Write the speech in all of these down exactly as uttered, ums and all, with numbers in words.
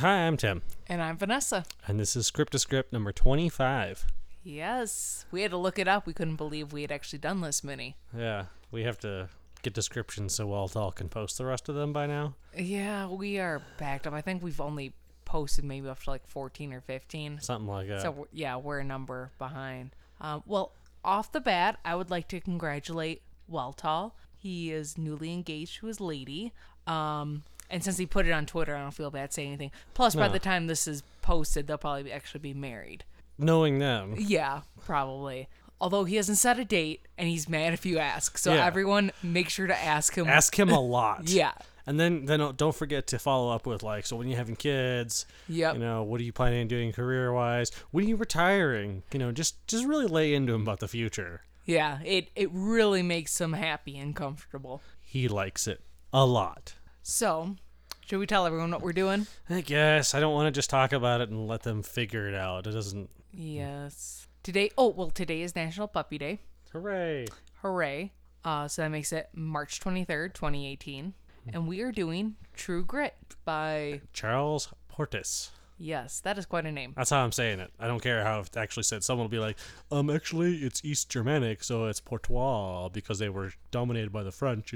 Hi, I'm Tim. And I'm Vanessa. And this is Script to Script number twenty-five. Yes. We had to look it up. We couldn't believe we had actually done this many. Yeah. We have to get descriptions so Altall can post the rest of them by now. Yeah, we are backed up. I think we've only posted maybe up to like fourteen or fifteen. Something like that. So, yeah, we're a number behind. Um, well, off the bat, I would like to congratulate Altall. He is newly engaged to his lady. Um... And since he put it on Twitter, I don't feel bad saying anything. Plus, no. By the time this is posted, they'll probably be, actually be married. Knowing them. Yeah, probably. Although he hasn't set a date, and he's mad if you ask. So yeah. Everyone, make sure to ask him. Ask him a lot. Yeah. And then, then don't forget to follow up with, like, so when you're having kids, yep. You know, what are you planning on doing career-wise? When are you retiring? You know, just, just really lay into him about the future. Yeah, it, it really makes him happy and comfortable. He likes it a lot. So, should we tell everyone what we're doing? I guess. I don't want to just talk about it and let them figure it out. It doesn't... Yes. Today... Oh, well, today is National Puppy Day. Hooray. Hooray. Uh, so that makes it March twenty-third, twenty eighteen. And we are doing True Grit by... Charles Portis. Yes, that is quite a name. That's how I'm saying it. I don't care how it's actually said. Someone will be like, um, actually, it's East Germanic, so it's Portois, because they were dominated by the French.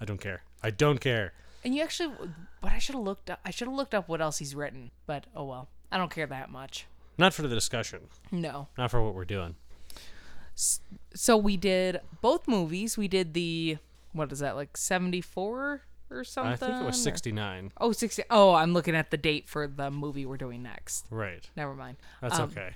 I don't care. I don't care. And you actually, but I should have looked up, I should have looked up what else he's written, but oh well, I don't care that much. Not for the discussion. No. Not for what we're doing. So we did both movies. We did the, what is that, like seventy-four or something? I think it was sixty-nine. Or, oh, sixty. Oh, I'm looking at the date for the movie we're doing next. Right. Never mind. That's um, okay.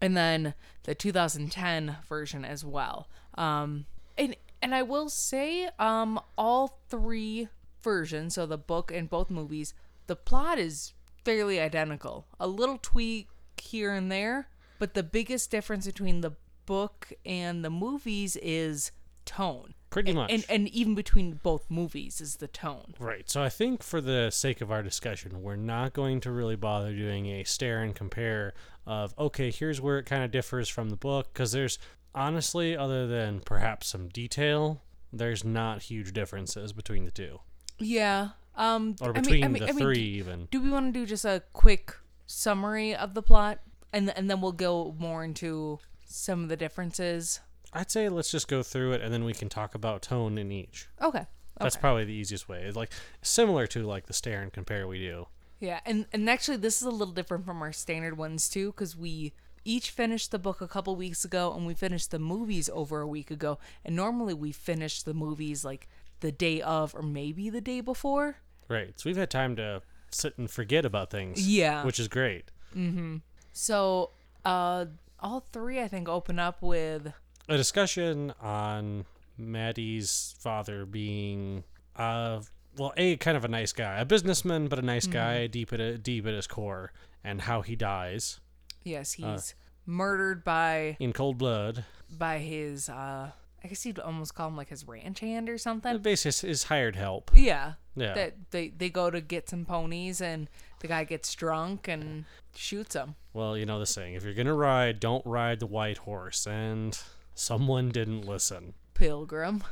And then the two thousand ten version as well. Um, and, and I will say, um, all three version, so the book and both movies, the plot is fairly identical. A little tweak here and there, but the biggest difference between the book and the movies is tone. Pretty much. And, and, and even between both movies is the tone. Right. So I think for the sake of our discussion, we're not going to really bother doing a stare and compare of, okay, here's where it kind of differs from the book, because there's honestly, other than perhaps some detail, there's not huge differences between the two. Yeah. Um, or between I mean, I mean, the I mean, three, do, even. Do we want to do just a quick summary of the plot? And and then we'll go more into some of the differences? I'd say let's just go through it, and then we can talk about tone in each. Okay. okay. That's probably the easiest way. It's like similar to like the stare and compare we do. Yeah. And, and actually, this is a little different from our standard ones, too, because we each finished the book a couple weeks ago, and we finished the movies over a week ago. And normally, we finish the movies like the day of or maybe the day before. Right. So we've had time to sit and forget about things. Yeah. Which is great. Mm-hmm. So uh, all three, I think, open up with a discussion on Maddie's father being, uh, well, A, kind of a nice guy. A businessman, but a nice mm-hmm. guy deep at, deep at his core. And how he dies. Yes, he's uh, murdered by... In cold blood. By his... Uh, I guess you'd almost call him like his ranch hand or something. Basically, his hired help. Yeah. Yeah. That they, they go to get some ponies and the guy gets drunk and shoots him. Well, you know the saying, if you're going to ride, don't ride the white horse. And someone didn't listen. Pilgrim.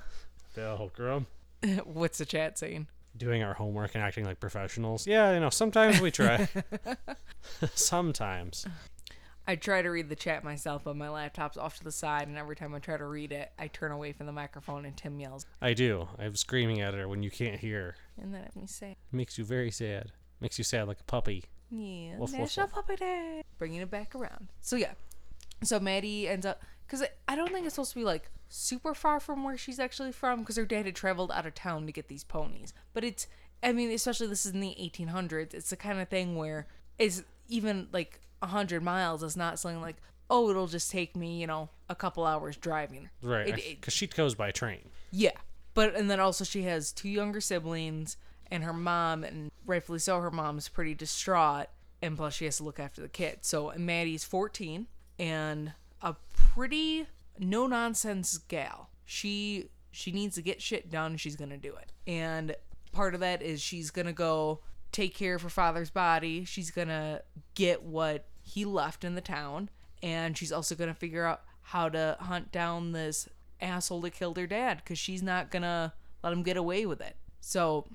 Pilgrim. What's the chat saying? Doing our homework and acting like professionals. Yeah, you know, sometimes we try. Sometimes. I try to read the chat myself, but my laptop's off to the side, and every time I try to read it, I turn away from the microphone, and Tim yells. I do. I'm screaming at her when you can't hear. And that makes me sad. Makes you very sad. Makes you sad like a puppy. Yeah. Woof, National woof, woof. Puppy Day. Bringing it back around. So, yeah. So, Maddie ends up... Because I don't think it's supposed to be, like, super far from where she's actually from, because her dad had traveled out of town to get these ponies. But it's... I mean, especially this is in the eighteen hundreds. It's the kind of thing where it's even, like... one hundred miles is not something like, oh, it'll just take me, you know, a couple hours driving. Right. Because she goes by train. Yeah. But, and then also she has two younger siblings and her mom, and rightfully so, her mom's pretty distraught. And plus she has to look after the kids. So Maddie's fourteen and a pretty no-nonsense gal. She, she needs to get shit done. She's going to do it. And part of that is she's going to go take care of her father's body. She's going to get what he left in the town. And she's also going to figure out how to hunt down this asshole that killed her dad, because she's not going to let him get away with it. So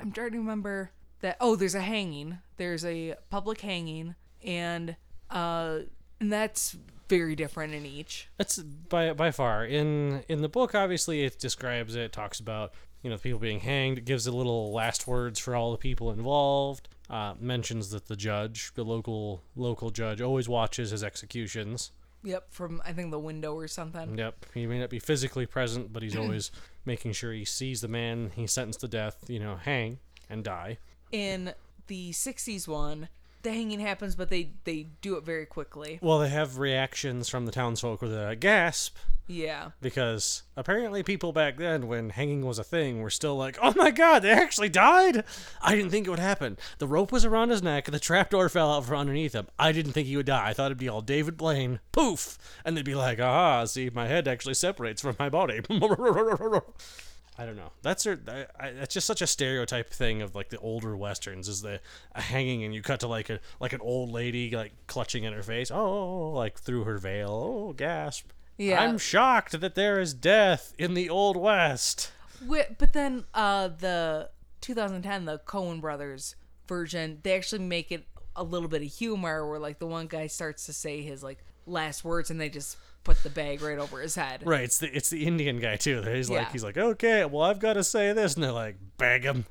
I'm trying to remember that, oh, there's a hanging. There's a public hanging, and uh, and that's very different in each. That's by by far. In in the book, obviously, it describes it, talks about, you know, people being hanged. It gives a little last words for all the people involved. Uh, mentions that the judge, the local local judge, always watches his executions. Yep, from, I think, the window or something. Yep, he may not be physically present, but he's always making sure he sees the man he sentenced to death, you know, hang and die. In the sixties one, the hanging happens, but they, they do it very quickly. Well, they have reactions from the townsfolk with a gasp. Yeah. Because apparently people back then, when hanging was a thing, were still like, oh my god, they actually died? I didn't think it would happen. The rope was around his neck, the trapdoor fell out from underneath him. I didn't think he would die. I thought it'd be all David Blaine. Poof! And they'd be like, aha, see, my head actually separates from my body. I don't know. That's a, I, that's just such a stereotype thing of, like, the older Westerns, is the a hanging and you cut to, like, a like an old lady, like, clutching in her face. Oh, like, through her veil. Oh, gasp. Yeah. I'm shocked that there is death in the Old West. But then uh, the twenty ten, the Coen Brothers version, they actually make it a little bit of humor where, like, the one guy starts to say his, like, last words and they just put the bag right over his head. Right. It's the it's the Indian guy, too. He's like, yeah. He's like, okay, well, I've got to say this. And they're like, bag him.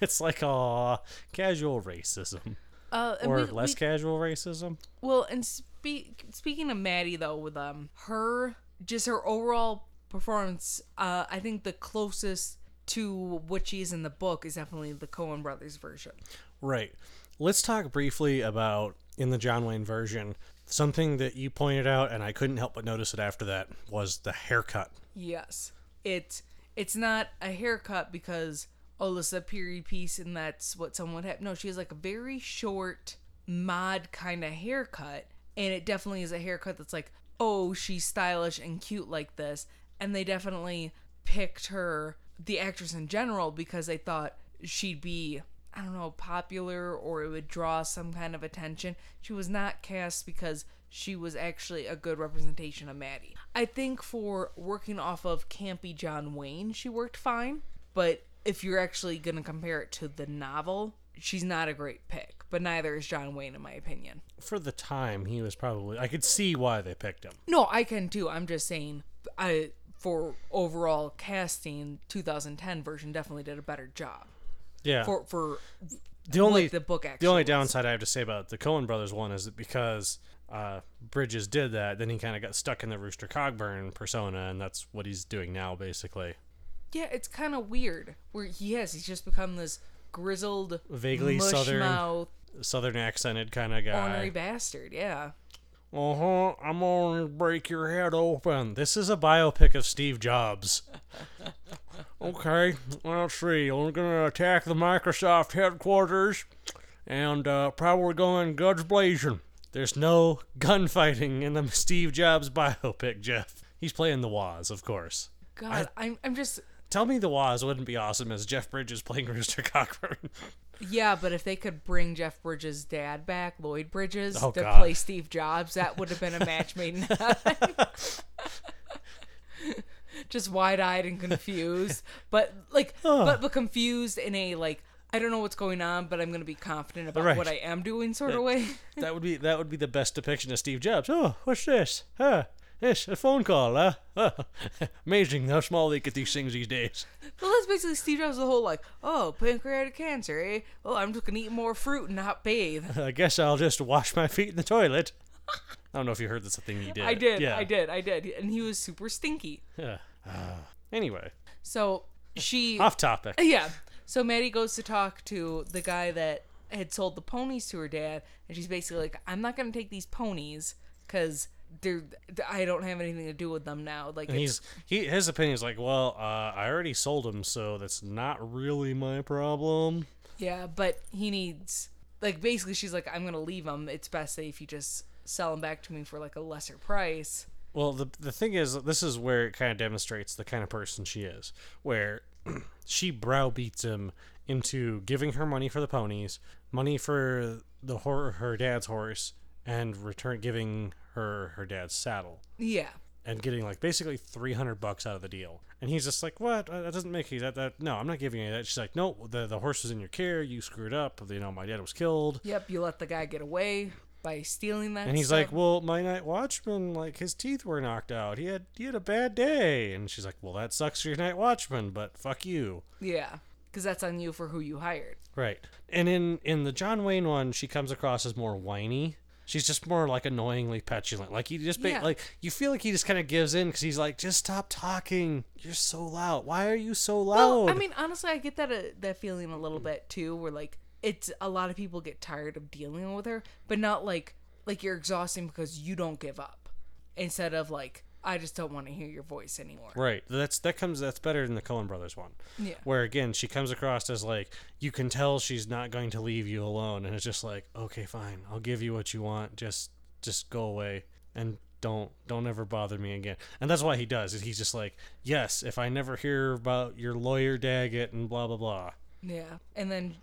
It's like, aw, casual racism. Uh, or we, less we, casual racism. Well, and speak, speaking of Maddie, though, with um her, just her overall performance, uh, I think the closest to what she is in the book is definitely the Coen Brothers version. Right. Let's talk briefly about, in the John Wayne version, something that you pointed out, and I couldn't help but notice it after that, was the haircut. Yes. It, it's not a haircut because... oh, this is a period piece, and that's what someone had. No, she has, like, a very short mod kind of haircut, and it definitely is a haircut that's like, oh, she's stylish and cute like this, and they definitely picked her, the actress in general, because they thought she'd be, I don't know, popular, or it would draw some kind of attention. She was not cast because she was actually a good representation of Maddie. I think for working off of campy John Wayne, she worked fine, but... if you're actually going to compare it to the novel, she's not a great pick, but neither is John Wayne, in my opinion. For the time, he was probably... I could see why they picked him. No, I can too. I'm just saying, I for overall casting, two thousand ten version definitely did a better job. Yeah. For for the only the book actually. The only downside I have to say about the Coen Brothers one is that because uh, Bridges did that, then he kind of got stuck in the Rooster Cogburn persona, and that's what he's doing now, basically. Yeah, it's kind of weird. Where he has, he's just become this grizzled, vaguely southern, southern accented kind of guy. Ornery bastard, yeah. Uh huh. I'm gonna break your head open. This is a biopic of Steve Jobs. Okay, let's see. I'm gonna attack the Microsoft headquarters, and uh, probably going guns blazing. There's no gunfighting in the Steve Jobs biopic, Jeff. He's playing the Woz, of course. God, I, I'm I'm just. Tell me the Woz wouldn't be awesome as Jeff Bridges playing Rooster Cogburn. Yeah, but if they could bring Jeff Bridges' dad back, Lloyd Bridges, oh, to God. play Steve Jobs, that would have been a match made in heaven. Just wide-eyed and confused, but like, oh. but but confused in a like, I don't know what's going on, but I'm going to be confident about right. what I am doing, sort that, of way. That would be that would be the best depiction of Steve Jobs. Oh, what's this? Huh. Yes, a phone call, huh? Huh? Amazing how small they get these things these days. Well, that's basically Steve Jobs' the whole, like, oh, pancreatic cancer, eh? Well, I'm just going to eat more fruit and not bathe. I guess I'll just wash my feet in the toilet. I don't know if you heard that's a thing he did. I did, yeah. I did, I did. And he was super stinky. Yeah. Uh, anyway. So she... Off topic. Yeah. So Maddie goes to talk to the guy that had sold the ponies to her dad, and she's basically like, I'm not going to take these ponies because... Dude, I don't have anything to do with them now. Like, and he's he his opinion is like, well, uh, I already sold them, so that's not really my problem. Yeah, but he needs like basically she's like, I'm gonna leave them. It's best if you just sell them back to me for like a lesser price. Well, the the thing is, this is where it kind of demonstrates the kind of person she is, where she browbeats him into giving her money for the ponies, money for the her, her dad's horse, and return giving. Her her dad's saddle. Yeah. and getting like basically three hundred bucks out of the deal. And he's just like, what? That doesn't make any, that, that, no, I'm not giving you that. She's like, no, the, the horse was in your care. You screwed up. You know, my dad was killed. Yep. You let the guy get away by stealing that. And he's stuff. Like, well, my night watchman, like his teeth were knocked out. He had, he had a bad day. And she's like, well, that sucks for your night watchman, but fuck you. Yeah. Because that's on you for who you hired. Right. And in, in the John Wayne one, she comes across as more whiny. She's just more like annoyingly petulant. Like he just yeah. like you feel like he just kind of gives in because he's like, just stop talking. You're so loud. Why are you so loud? Well, I mean, honestly, I get that uh, that feeling a little bit too, where like it's a lot of people get tired of dealing with her, but not like like you're exhausting because you don't give up. Instead of like, I just don't want to hear your voice anymore. Right. That's that comes. That's better than the Coen Brothers one. Yeah. Where again, she comes across as like you can tell she's not going to leave you alone, and it's just like, okay, fine, I'll give you what you want. Just, just go away and don't, don't ever bother me again. And that's why he does. He's just like, yes, if I never hear about your lawyer Daggett and blah blah blah. Yeah. And then,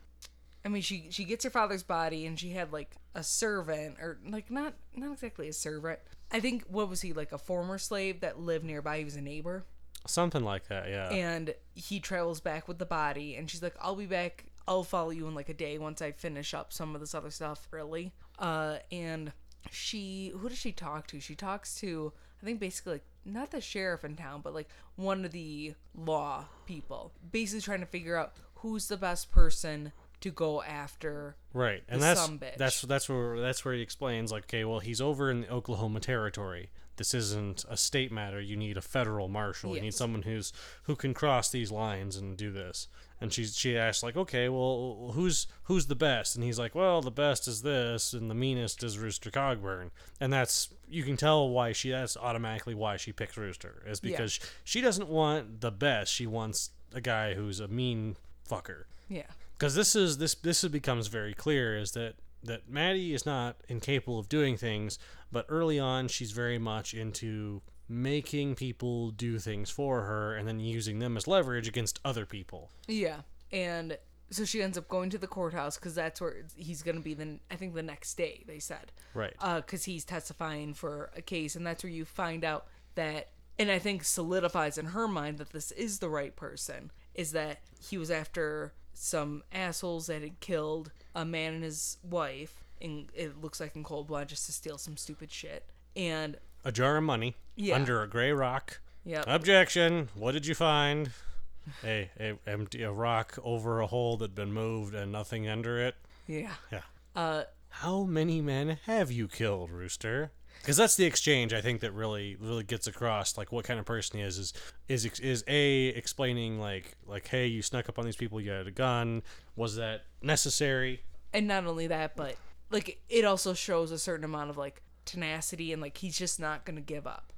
I mean, she she gets her father's body, and she had like a servant, or like not not exactly a servant. I think, what was he, like a former slave that lived nearby? He was a neighbor. Something like that, yeah. And he travels back with the body, and she's like, I'll be back. I'll follow you in like a day once I finish up some of this other stuff, really. Uh, and she, who does she talk to? She talks to, I think basically, like, not the sheriff in town, but like one of the law people. Basically trying to figure out who's the best person to go after, right, and the that's sumbitch. that's that's where that's where he explains like, okay, well, he's over in the Oklahoma Territory. This isn't a state matter. You need a federal marshal. Yes. You need someone who's who can cross these lines and do this. And she she asks like, okay, well, who's who's the best? And he's like, well, the best is this, and the meanest is Rooster Cogburn. And that's you can tell why she that's automatically why she picks Rooster is because yeah. she doesn't want the best. She wants a guy who's a mean fucker. Yeah. Because this is this this becomes very clear is that, that Maddie is not incapable of doing things, but early on she's very much into making people do things for her and then using them as leverage against other people. Yeah, and so she ends up going to the courthouse because that's where he's going to be, the, I think, the next day, they said. Right. Because uh, he's testifying for a case, and that's where you find out that, and I think solidifies in her mind that this is the right person, is that he was after some assholes that had killed a man and his wife, and it looks like in cold blood, just to steal some stupid shit. And a jar of money yeah. under a gray rock. Yep. Objection. What did you find? a, a empty a rock over a hole that'd been moved and nothing under it. Yeah. Yeah. Uh, How many men have you killed, Rooster? Because that's the exchange I think that really, really gets across like what kind of person he is. Is is is a explaining like like hey, you snuck up on these people, you had a gun. Was that necessary? And not only that, but like it also shows a certain amount of like tenacity and like he's just not gonna give up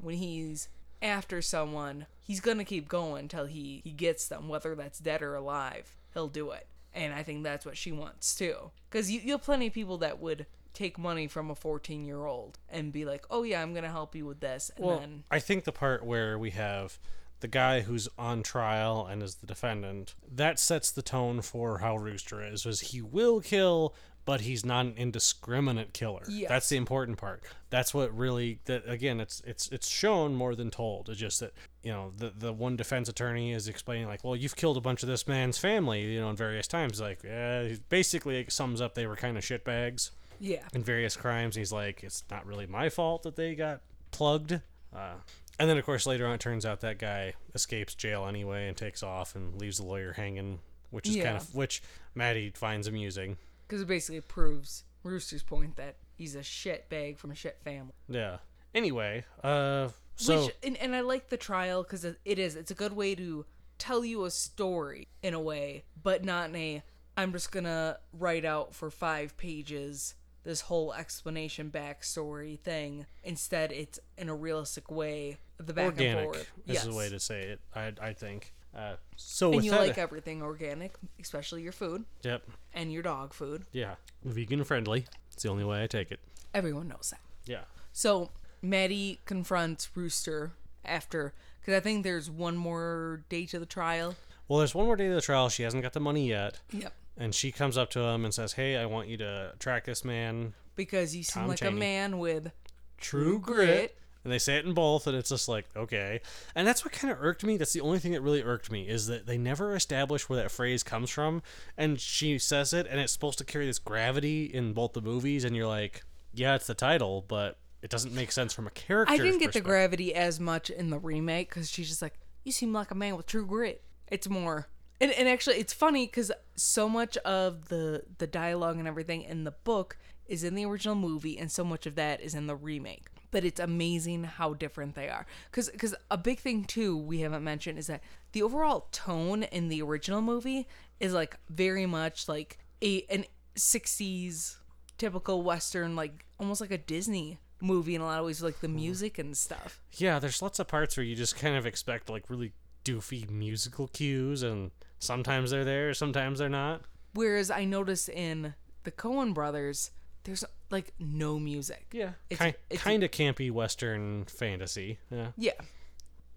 when he's after someone. He's gonna keep going till he he gets them, whether that's dead or alive. He'll do it, and I think that's what she wants too. Because you you have plenty of people that would take money from a fourteen-year-old and be like, oh, yeah, I'm going to help you with this. And well, then I think the part where we have the guy who's on trial and is the defendant, that sets the tone for how Rooster is, was he will kill, but he's not an indiscriminate killer. Yes. That's the important part. That's what really, that again, it's it's it's shown more than told. It's just that, you know, the, the one defense attorney is explaining, like, well, you've killed a bunch of this man's family, you know, in various times. Like, uh, basically it sums up they were kind of shitbags. Yeah. In various crimes, he's like, it's not really my fault that they got plugged. Uh, and then, of course, later on, it turns out that guy escapes jail anyway and takes off and leaves the lawyer hanging, which is yeah. kind of, which Maddie finds amusing. Because it basically proves Rooster's point that he's a shitbag from a shit family. Yeah. Anyway, uh, so. Which, and, and I like the trial because it is, it's a good way to tell you a story in a way, but not in a, I'm just going to write out for five pages this whole explanation backstory thing. Instead, it's in a realistic way. The back organic and forth. Is yes. the way to say it, I, I think. Uh, so and with you that, like everything organic, especially your food. Yep. And your dog food. Yeah. Vegan friendly. It's the only way I take it. Everyone knows that. Yeah. So Maddie confronts Rooster after, because I think there's one more day to the trial. Well, there's one more day to the trial. She hasn't got the money yet. Yep. And she comes up to him and says, hey, I want you to track this man. Because you seem Tom like Chaney. A man with true grit, and they say it in both, and it's just like, okay. And that's what kind of irked me. That's the only thing that really irked me, is that they never establish where that phrase comes from, and she says it, and it's supposed to carry this gravity in both the movies, and you're like, yeah, it's the title, but it doesn't make sense from a character's perspective. I didn't get the gravity as much in the remake, because she's just like, you seem like a man with true grit. It's more... And, and actually, it's funny, because so much of the, the dialogue and everything in the book is in the original movie, and so much of that is in the remake. But it's amazing how different they are. Because because a big thing, too, we haven't mentioned is that the overall tone in the original movie is, like, very much, like, a an sixties typical Western, like, almost like a Disney movie in a lot of ways, like, the music and stuff. Yeah, there's lots of parts where you just kind of expect, like, really doofy musical cues, and sometimes they're there, sometimes they're not. Whereas I notice in the Coen Brothers, there's like no music. Yeah, it's, kind, it's, kind of campy Western fantasy. Yeah, yeah,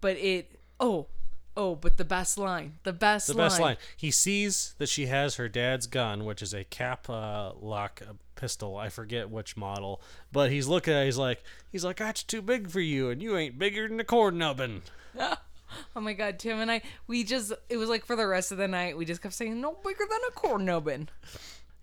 but it. Oh, oh, but the best line, the best, the line. best line. He sees that she has her dad's gun, which is a cap uh, lock pistol. I forget which model, but he's looking at it, He's like, he's like, that's too big for you, and you ain't bigger than a corn nubbin. Oh my god, Tim and I, we just, it was like for the rest of the night, we just kept saying, no bigger than a corn nubbin.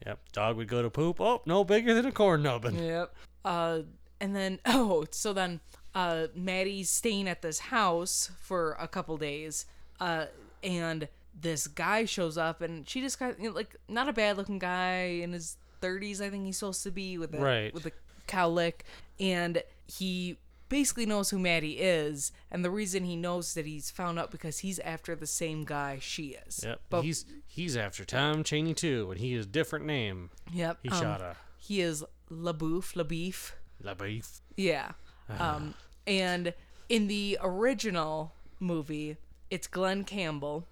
Yep, dog would go to poop, oh, no bigger than a corn nubbin. Yep. Uh, and then, oh, so then uh, Maddie's staying at this house for a couple days, uh, and this guy shows up, and she just got, you know, like, not a bad looking guy, in his thirties, I think he's supposed to be, with a, right. with a cowlick, and he... basically knows who Maddie is, and the reason he knows that he's found out because he's after the same guy she is. Yep, but he's he's after Tom Chaney too, and he is a different name. Yep, he um, shot a. He is LaBoeuf, LaBeef, LaBeef. Yeah, uh-huh. um, and in the original movie, it's Glenn Campbell,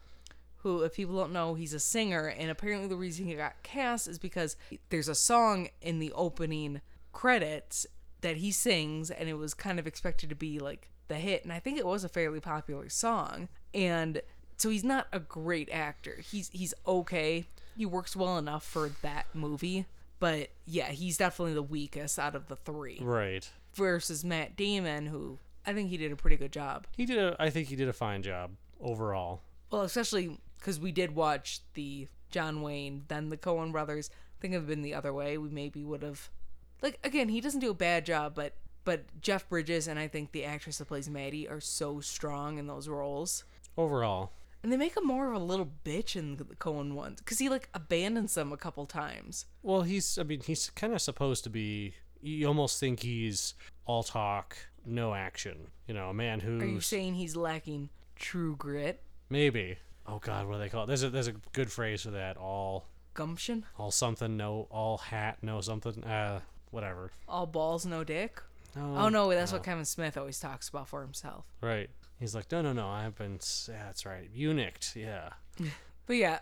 who, if people don't know, he's a singer, and apparently the reason he got cast is because there's a song in the opening credits that he sings, and it was kind of expected to be like the hit, and I think it was a fairly popular song, and so he's not a great actor. He's he's okay. He works well enough for that movie, but yeah, he's definitely the weakest out of the three. Right. Versus Matt Damon, who I think he did a pretty good job. He did a, I think he did a fine job overall. Well, especially because we did watch the John Wayne, then the Coen Brothers. I think it would have been the other way. We maybe would have... Like, again, he doesn't do a bad job, but but Jeff Bridges and I think the actress that plays Maddie are so strong in those roles. Overall. And they make him more of a little bitch in the Coen ones, because he, like, abandons them a couple times. Well, he's, I mean, he's kind of supposed to be, you almost think he's all talk, no action. You know, a man who's... Are you saying he's lacking true grit? Maybe. Oh, God, what do they call it? There's a, there's a good phrase for that. All... Gumption? All something, no, all hat, no something, uh... whatever. All balls, no dick? No, oh, no, that's no. What Kevin Smith always talks about for himself. Right. He's like, no, no, no, I've been... Yeah, that's right. Eunuched, yeah. But yeah,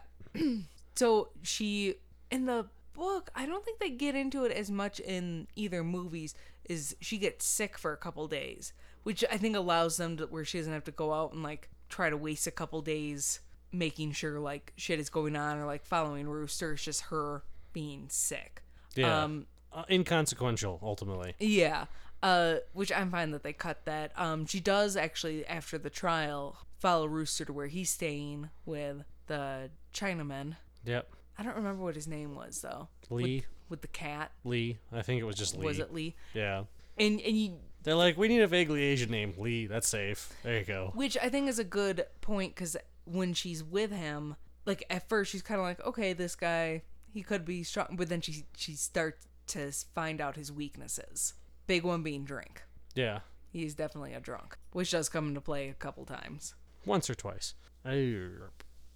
so she... In the book, I don't think they get into it as much in either movies, is she gets sick for a couple days, which I think allows them to... Where she doesn't have to go out and, like, try to waste a couple days making sure, like, shit is going on or, like, following Rooster. It's just her being sick. Yeah. Um, Uh, inconsequential, ultimately. Yeah, uh, which I'm fine that they cut that. Um, she does actually, after the trial, follow Rooster to where he's staying with the Chinaman. Yep. I don't remember what his name was, though. Lee. With, with the cat. Lee. I think it was just Lee. Was it Lee? Yeah. And and you... They're like, we need a vaguely Asian name. Lee, that's safe. There you go. Which I think is a good point, because when she's with him, like, at first she's kind of like, okay, this guy, he could be strong, but then she she starts to find out his weaknesses. Big one being drink. Yeah. He's definitely a drunk, which does come into play a couple times. Once or twice.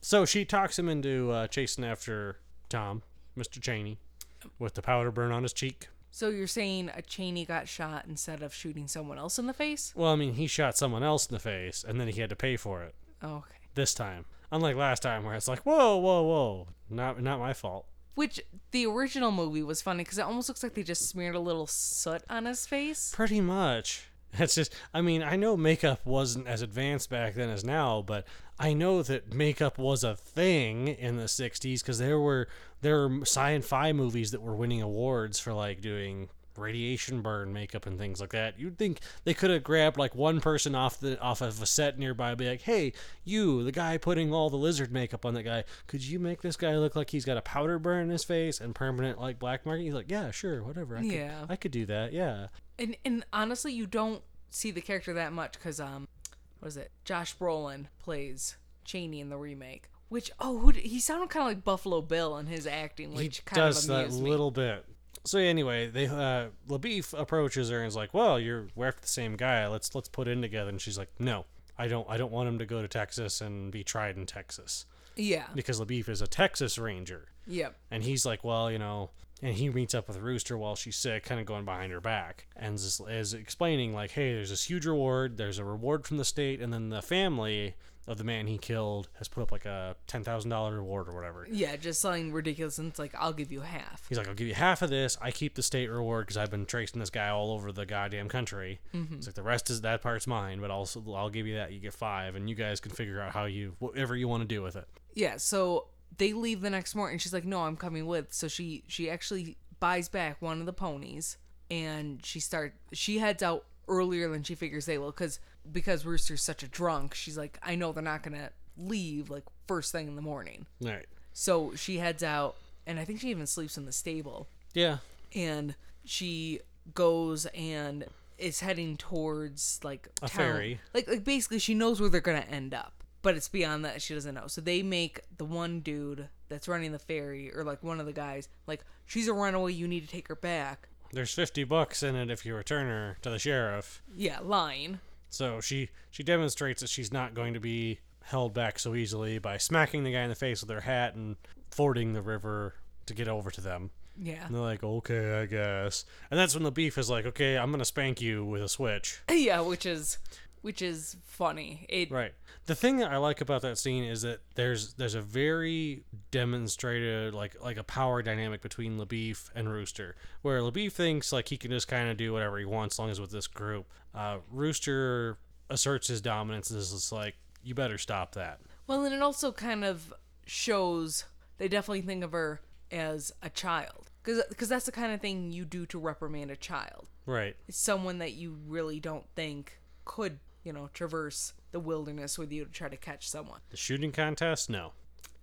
So she talks him into uh, chasing after Tom, Mister Chaney, with the powder burn on his cheek. So you're saying a Chaney got shot instead of shooting someone else in the face? Well, I mean, he shot someone else in the face, and then he had to pay for it. Oh, okay. This time. Unlike last time, where it's like, whoa, whoa, whoa. Not, not my fault. Which, the original movie was funny, because it almost looks like they just smeared a little soot on his face. Pretty much. That's just, I mean, I know makeup wasn't as advanced back then as now, but I know that makeup was a thing in the sixties, because there were, there were sci-fi movies that were winning awards for, like, doing radiation burn makeup and things like that. You'd think they could have grabbed like one person off the off of a set nearby and be like, hey, you, the guy putting all the lizard makeup on that guy, could you make this guy look like he's got a powder burn in his face and permanent like black marking? He's like, yeah, sure, whatever. I yeah. Could, I could do that, yeah. And and honestly, you don't see the character that much because, um, what is it? Josh Brolin plays Chaney in the remake. Which, oh, who did, he sounded kind of like Buffalo Bill in his acting, which he kind does of amused that me. Little bit. So anyway, they uh, LaBoeuf approaches her and is like, "Well, you're we're after the same guy. Let's let's put in together." And she's like, "No, I don't. I don't want him to go to Texas and be tried in Texas." Yeah, because LaBoeuf is a Texas Ranger. Yep. And he's like, "Well, you know," and he meets up with Rooster while she's sick, kind of going behind her back, and is, is explaining like, "Hey, there's this huge reward. There's a reward from the state, and then the family of the man he killed has put up like a ten thousand dollars reward or whatever." Yeah, just something ridiculous. And it's like, I'll give you half. He's like, I'll give you half of this. I keep the state reward because I've been tracing this guy all over the goddamn country. Mm-hmm. It's like, the rest is, that part's mine, but also I'll give you that. You get five and you guys can figure out how you, whatever you want to do with it. Yeah. So they leave the next morning. She's like, no, I'm coming with. So she, she actually buys back one of the ponies and she start, she heads out earlier than she figures they will. Cause because Rooster's such a drunk, she's like, I know they're not gonna leave like first thing in the morning. All right. So she heads out, and I think she even sleeps in the stable. Yeah. And she goes and is heading towards like a town. ferry. Like like basically she knows where they're gonna end up, but it's beyond that she doesn't know. So they make the one dude that's running the ferry, or like one of the guys, like, she's a runaway, you need to take her back. There's fifty bucks in it if you return her to the sheriff. Yeah, lying. So she, she demonstrates that she's not going to be held back so easily by smacking the guy in the face with her hat and fording the river to get over to them. Yeah. And they're like, okay, I guess. And that's when LaBoeuf is like, okay, I'm going to spank you with a switch. Yeah, which is which is funny. It Right. The thing that I like about that scene is that there's there's a very demonstrated, like, like a power dynamic between LaBoeuf and Rooster, where LaBoeuf thinks like he can just kind of do whatever he wants as long as with this group. Uh, Rooster asserts his dominance and is just like, you better stop that. Well, and it also kind of shows they definitely think of her as a child, because that's the kind of thing you do to reprimand a child. Right. It's someone that you really don't think could, you know, traverse the wilderness with you to try to catch someone. The shooting contest? No.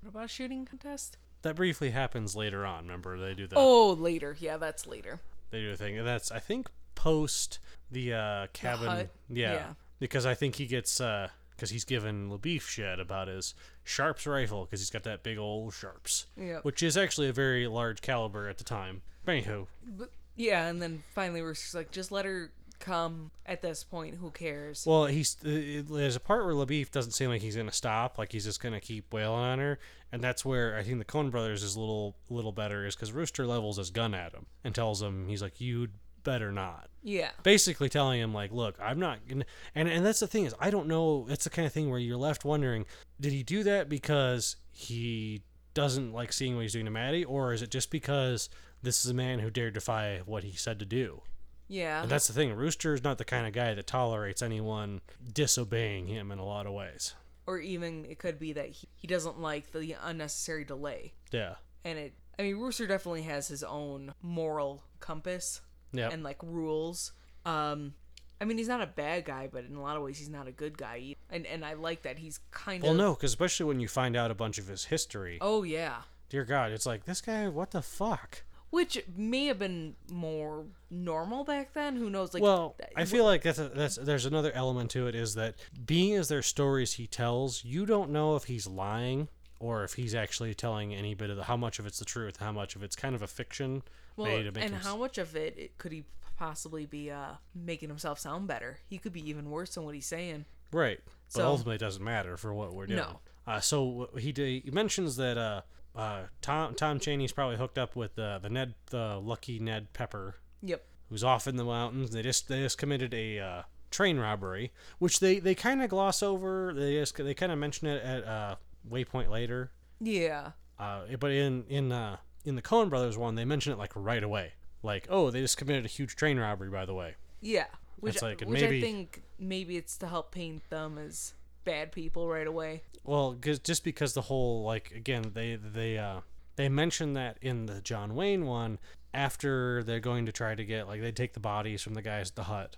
What about a shooting contest? That briefly happens later on. Remember, they do that. Oh, later. Yeah, that's later. They do a thing. That's, I think, post the uh cabin the yeah. yeah because I think he gets uh because he's given LaBoeuf shit about his Sharps rifle because he's got that big old Sharps, yep. which is actually a very large caliber at the time. Anywho. But, yeah, and then finally we're just like, just let her come at this point, who cares. Well, he's uh, there's a part where LaBoeuf doesn't seem like he's gonna stop, like he's just gonna keep wailing on her, and that's where I think the Coen brothers is a little little better, is because Rooster levels his gun at him and tells him, he's like, you'd better not. Yeah, basically telling him like, look, I'm not gonna, and and that's the thing is, I don't know, that's the kind of thing where you're left wondering, did he do that because he doesn't like seeing what he's doing to Maddie, or is it just because this is a man who dared defy what he said to do? Yeah, and that's the thing, Rooster's not the kind of guy that tolerates anyone disobeying him in a lot of ways. Or even it could be that he, he doesn't like the unnecessary delay. Yeah, and it I mean Rooster definitely has his own moral compass. Yep. And like rules. Um, I mean, he's not a bad guy, but in a lot of ways, he's not a good guy either. And and I like that he's kind well, of. Well, no, because especially when you find out a bunch of his history. Oh yeah. Dear God, it's like, this guy, what the fuck? Which may have been more normal back then. Who knows? Like, well, I feel like that's a, that's there's another element to it, is that being as their stories he tells, you don't know if he's lying or if he's actually telling any bit of the, how much of it's the truth, how much of it's kind of a fiction. Well, and him... how much of it, it could he possibly be uh, making himself sound better? He could be even worse than what he's saying. Right. So, but ultimately, it doesn't matter for what we're doing. No. Uh, so he, d- he mentions that uh, uh, Tom Tom Chaney's probably hooked up with uh, the Ned, the Lucky Ned Pepper. Yep. Who's off in the mountains. They just they just committed a uh, train robbery, which they, they kind of gloss over. They just they kind of mention it at uh, Waypoint later. Yeah. Uh, but in in. Uh, In the Coen Brothers one, they mention it like right away. Like, oh, they just committed a huge train robbery, by the way. Yeah, which, it's like, which maybe, I think maybe it's to help paint them as bad people right away. Well, cause, just because the whole, like, again, they they uh, They mention that in the John Wayne one, after they're going to try to get, like, they take the bodies from the guys at the hut.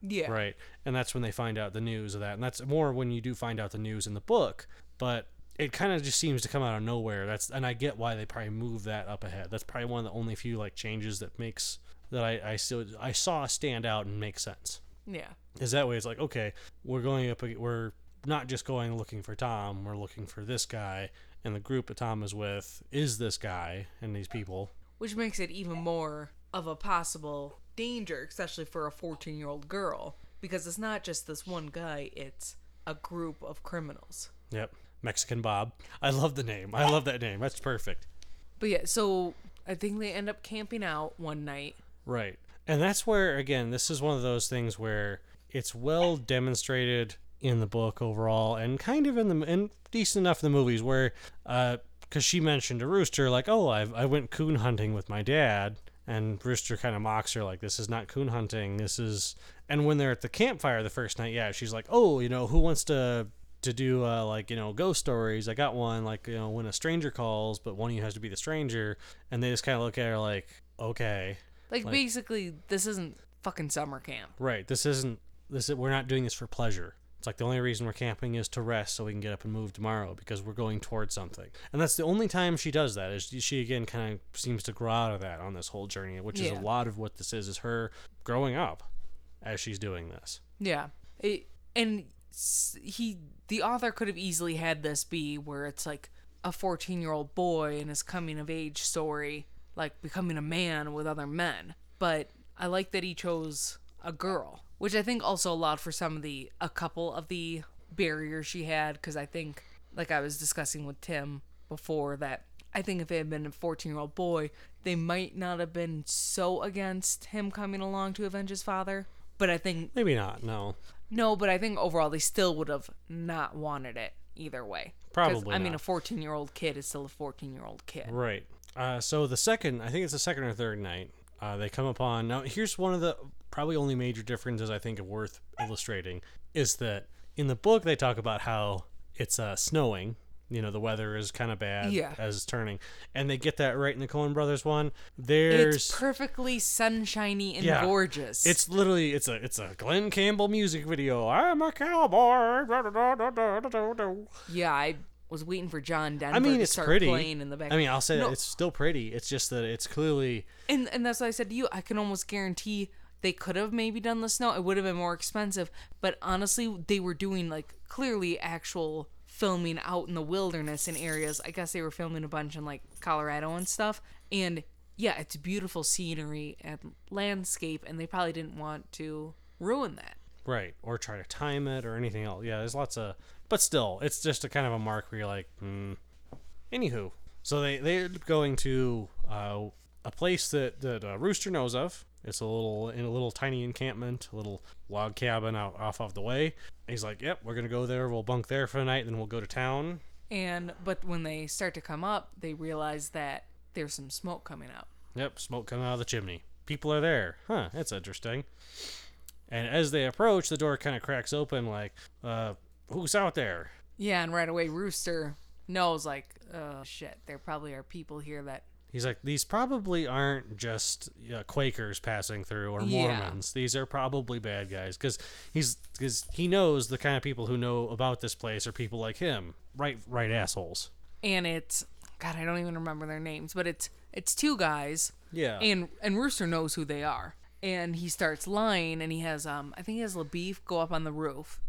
Yeah. Right. And that's when they find out the news of that. And that's more when you do find out the news in the book, but it kind of just seems to come out of nowhere. That's, and I get why they probably move that up ahead. That's probably one of the only few, like, changes that makes, that I, I still, I saw stand out and make sense. Yeah. Is that way it's like, okay, we're going up, we're not just going looking for Tom, we're looking for this guy, and the group that Tom is with is this guy and these people. Which makes it even more of a possible danger, especially for a fourteen-year-old girl, because it's not just this one guy, it's a group of criminals. Yep. Mexican Bob. I love the name. I love that name. That's perfect. But yeah, so I think they end up camping out one night. Right. And that's where, again, this is one of those things where it's well demonstrated in the book overall, and kind of in the, and decent enough in the movies where, uh, because she mentioned to Rooster, like, oh, I I went coon hunting with my dad. And Rooster kind of mocks her, like, this is not coon hunting. This is... And when they're at the campfire the first night, yeah, she's like, oh, you know, who wants to to do, uh, like, you know, ghost stories? I got one, like, you know, when a stranger calls, but one of you has to be the stranger. And they just kind of look at her like, okay. Like, like, basically, this isn't fucking summer camp. Right. This isn't... This is, we're not doing this for pleasure. It's like, the only reason we're camping is to rest so we can get up and move tomorrow because we're going towards something. And that's the only time she does that. Is she, again, kind of seems to grow out of that on this whole journey, which yeah. is a lot of what this is, is her growing up as she's doing this. Yeah. It, and he, the author could have easily had this be where it's like a fourteen-year-old boy and his coming-of-age story, like becoming a man with other men. But I like that he chose a girl. Which I think also allowed for some of the, a couple of the barriers she had, because I think, like I was discussing with Tim before, that I think if it had been a fourteen-year-old boy, they might not have been so against him coming along to avenge his father. But I think... Maybe not, no. No, but I think overall they still would have not wanted it either way. Probably I not. mean, a fourteen-year-old kid is still a fourteen-year-old kid. Right. Uh, so the second, I think it's the second or third night, uh, they come upon... Now, here's one of the... probably only major differences I think are worth illustrating is that in the book they talk about how it's uh, snowing, you know, the weather is kind of bad yeah. as it's turning, and they get that right in the Coen Brothers one. There's it's perfectly sunshiny and yeah. gorgeous. It's literally it's a it's a Glenn Campbell music video. I'm a cowboy. Yeah, I was waiting for John Denver I mean, to start pretty. playing in the background. I mean, I'll say no. that it's still pretty. It's just that it's clearly and and that's what I said to you. I can almost guarantee. They could have maybe done the snow. It would have been more expensive. But honestly, they were doing, like, clearly actual filming out in the wilderness in areas. I guess they were filming a bunch in, like, Colorado and stuff. And, yeah, it's beautiful scenery and landscape, and they probably didn't want to ruin that. Right, or try to time it or anything else. Yeah, there's lots of... But still, it's just a kind of a mark where you're like, hmm. Anywho. So they, they end up going to uh, a place that, that uh, Rooster knows of. It's a little in a little tiny encampment, a little log cabin out off of the way. And he's like, "Yep, we're gonna go there. We'll bunk there for the night, and then we'll go to town." And but when they start to come up, they realize that there's some smoke coming out. Yep, smoke coming out of the chimney. People are there. Huh? That's interesting. And as they approach, the door kind of cracks open. Like, uh, who's out there? Yeah, and right away, Rooster knows. Like, oh shit, there probably are people here that. He's like, these probably aren't just uh, Quakers passing through or Mormons. Yeah. These are probably bad guys. Because he's, cause he knows the kind of people who know about this place are people like him. Right right assholes. And it's... God, I don't even remember their names. But it's it's two guys. Yeah. And and Rooster knows who they are. And he starts lying. And he has... um I think he has LaBoeuf go up on the roof.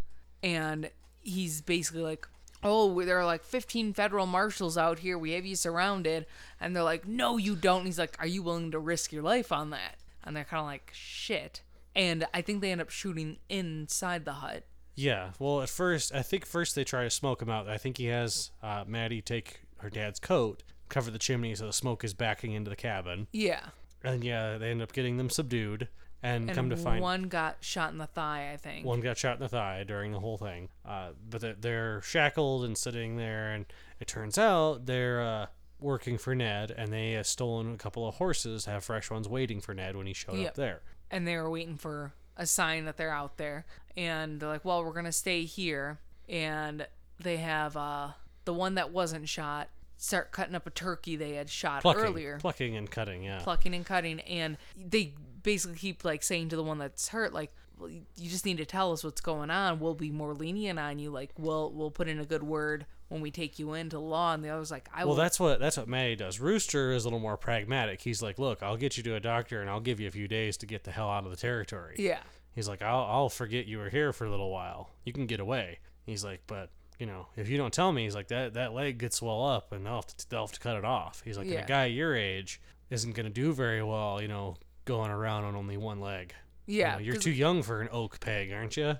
And he's basically like... oh, there are like fifteen federal marshals out here. We have you surrounded. And they're like, no, you don't. And he's like, are you willing to risk your life on that? And they're kind of like, shit. And I think they end up shooting inside the hut. Yeah. Well, at first, I think first they try to smoke him out. I think he has uh, Maddie take her dad's coat, cover the chimney so the smoke is backing into the cabin. Yeah. And yeah, they end up getting them subdued. And, and come to find... one got shot in the thigh, I think. One got shot in the thigh during the whole thing. Uh, but they're shackled and sitting there, and it turns out they're uh, working for Ned, and they have stolen a couple of horses to have fresh ones waiting for Ned when he showed yep. up there. And they were waiting for a sign that they're out there. And they're like, well, we're going to stay here. And they have uh, the one that wasn't shot start cutting up a turkey they had shot plucking, earlier. Plucking and cutting, yeah. Plucking and cutting. And they basically keep like saying to the one that's hurt, like, well, you just need to tell us what's going on. We'll be more lenient on you. Like, we'll we'll put in a good word when we take you into law. And the other's like, I will. Well, that's what that's what Maddie does. Rooster is a little more pragmatic. He's like, look, I'll get you to a doctor and I'll give you a few days to get the hell out of the territory. Yeah. He's like, I'll I'll forget you were here for a little while. You can get away. He's like, but you know, if you don't tell me, he's like, that that leg could swell up and they'll have to, they'll have to cut it off. He's like, yeah. A guy your age isn't going to do very well, you know, going around on only one leg. Yeah. You know, you're too young for an oak peg, aren't you?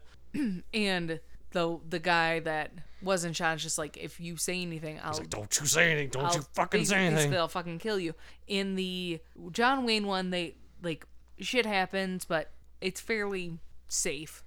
And the, the guy that wasn't shot is just like, if you say anything, I'll... He's like, don't you say anything. Don't I'll, you fucking say anything. They'll fucking kill you. In the John Wayne one, they, like, shit happens, but it's fairly safe.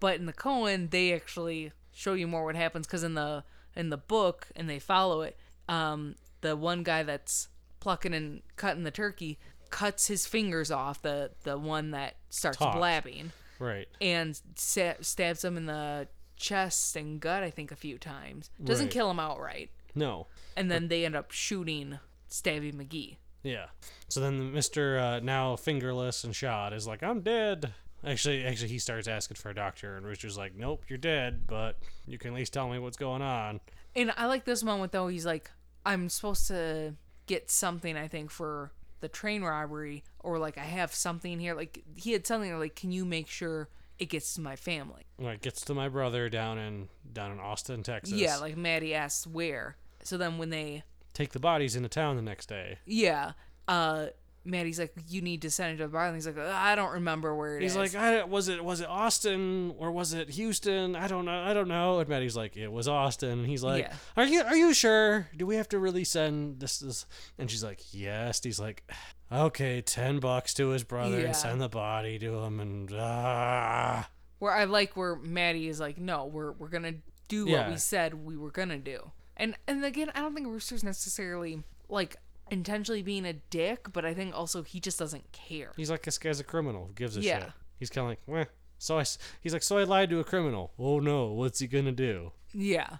But in the Coen, they actually show you more what happens, because in the, in the book, and they follow it, um, the one guy that's plucking and cutting the turkey cuts his fingers off, the the one that starts Talk. blabbing, right, and st- stabs him in the chest and gut, I think, a few times. Doesn't right. kill him outright. No. And then but, they end up shooting Stabby McGee. Yeah. So then Mister Uh, now fingerless and shot is like, I'm dead. Actually, actually, he starts asking for a doctor, and Rooster's like, nope, you're dead, but you can at least tell me what's going on. And I like this moment, though. He's like, I'm supposed to get something, I think, for the train robbery, or like, I have something here. Like, he had something like, can you make sure it gets to my family? Well, it gets to my brother down in down in Austin, Texas. Yeah, like Maddie asks where. So then when they take the bodies into town the next day. Yeah. Uh, Maddie's like, you need to send it to the brother. And he's like, I don't remember where it he's is. He's like, I, was it was it Austin or was it Houston? I don't know. I don't know. And Maddie's like, it was Austin. And he's like, yeah. Are you are you sure? Do we have to really send this? this? And she's like, yes. And he's like, okay, ten bucks to his brother yeah. and send the body to him. And uh. where I like where Maddie is like, no, we're we're gonna do what yeah. we said we were gonna do. And and again, I don't think Rooster's necessarily like intentionally being a dick, but I think also he just doesn't care. He's like, this guy's a criminal. Gives a yeah. shit. He's kind of like, meh. So I, he's like, so I lied to a criminal. Oh no, what's he gonna do? Yeah.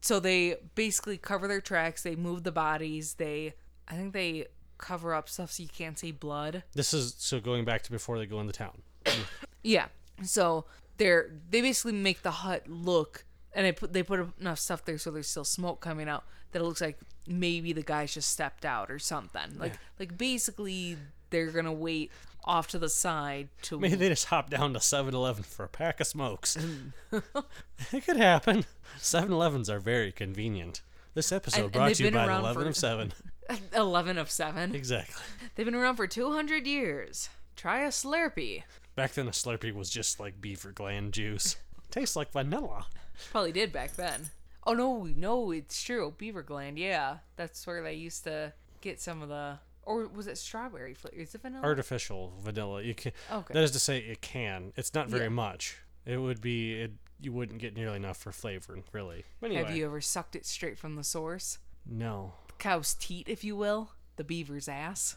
So they basically cover their tracks. They move the bodies. They, I think they cover up stuff so you can't see blood. This is, so going back to before they go into town. Yeah. So they're, they basically make the hut look, and they put, they put enough stuff there so there's still smoke coming out that it looks like maybe the guys just stepped out or something. Like, yeah. like basically, they're going to wait off to the side to... Maybe they just hop down to seven eleven for a pack of smokes. It could happen. seven elevens are very convenient. This episode and, brought and to you by eleven for... of seven. eleven of seven? Exactly. They've been around for two hundred years. Try a Slurpee. Back then, a Slurpee was just like beaver gland juice. Tastes like vanilla. Probably did back then. Oh, no, no, it's true. Beaver gland, yeah. That's where they used to get some of the... Or was it strawberry flavor? Is it vanilla? Artificial vanilla. You can, okay. That is to say, it can. It's not very yeah. much. It would be... It, you wouldn't get nearly enough for flavor, really. Anyway. Have you ever sucked it straight from the source? No. The cow's teat, if you will. The beaver's ass.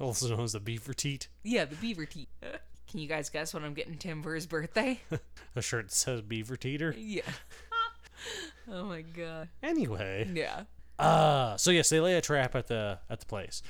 Also known as the beaver teat. Yeah, the beaver teat. Can you guys guess what I'm getting Tim for his birthday? A shirt that says beaver teeter? Yeah. Oh my god. Anyway. Yeah. Uh so yes, they lay a trap at the at the place.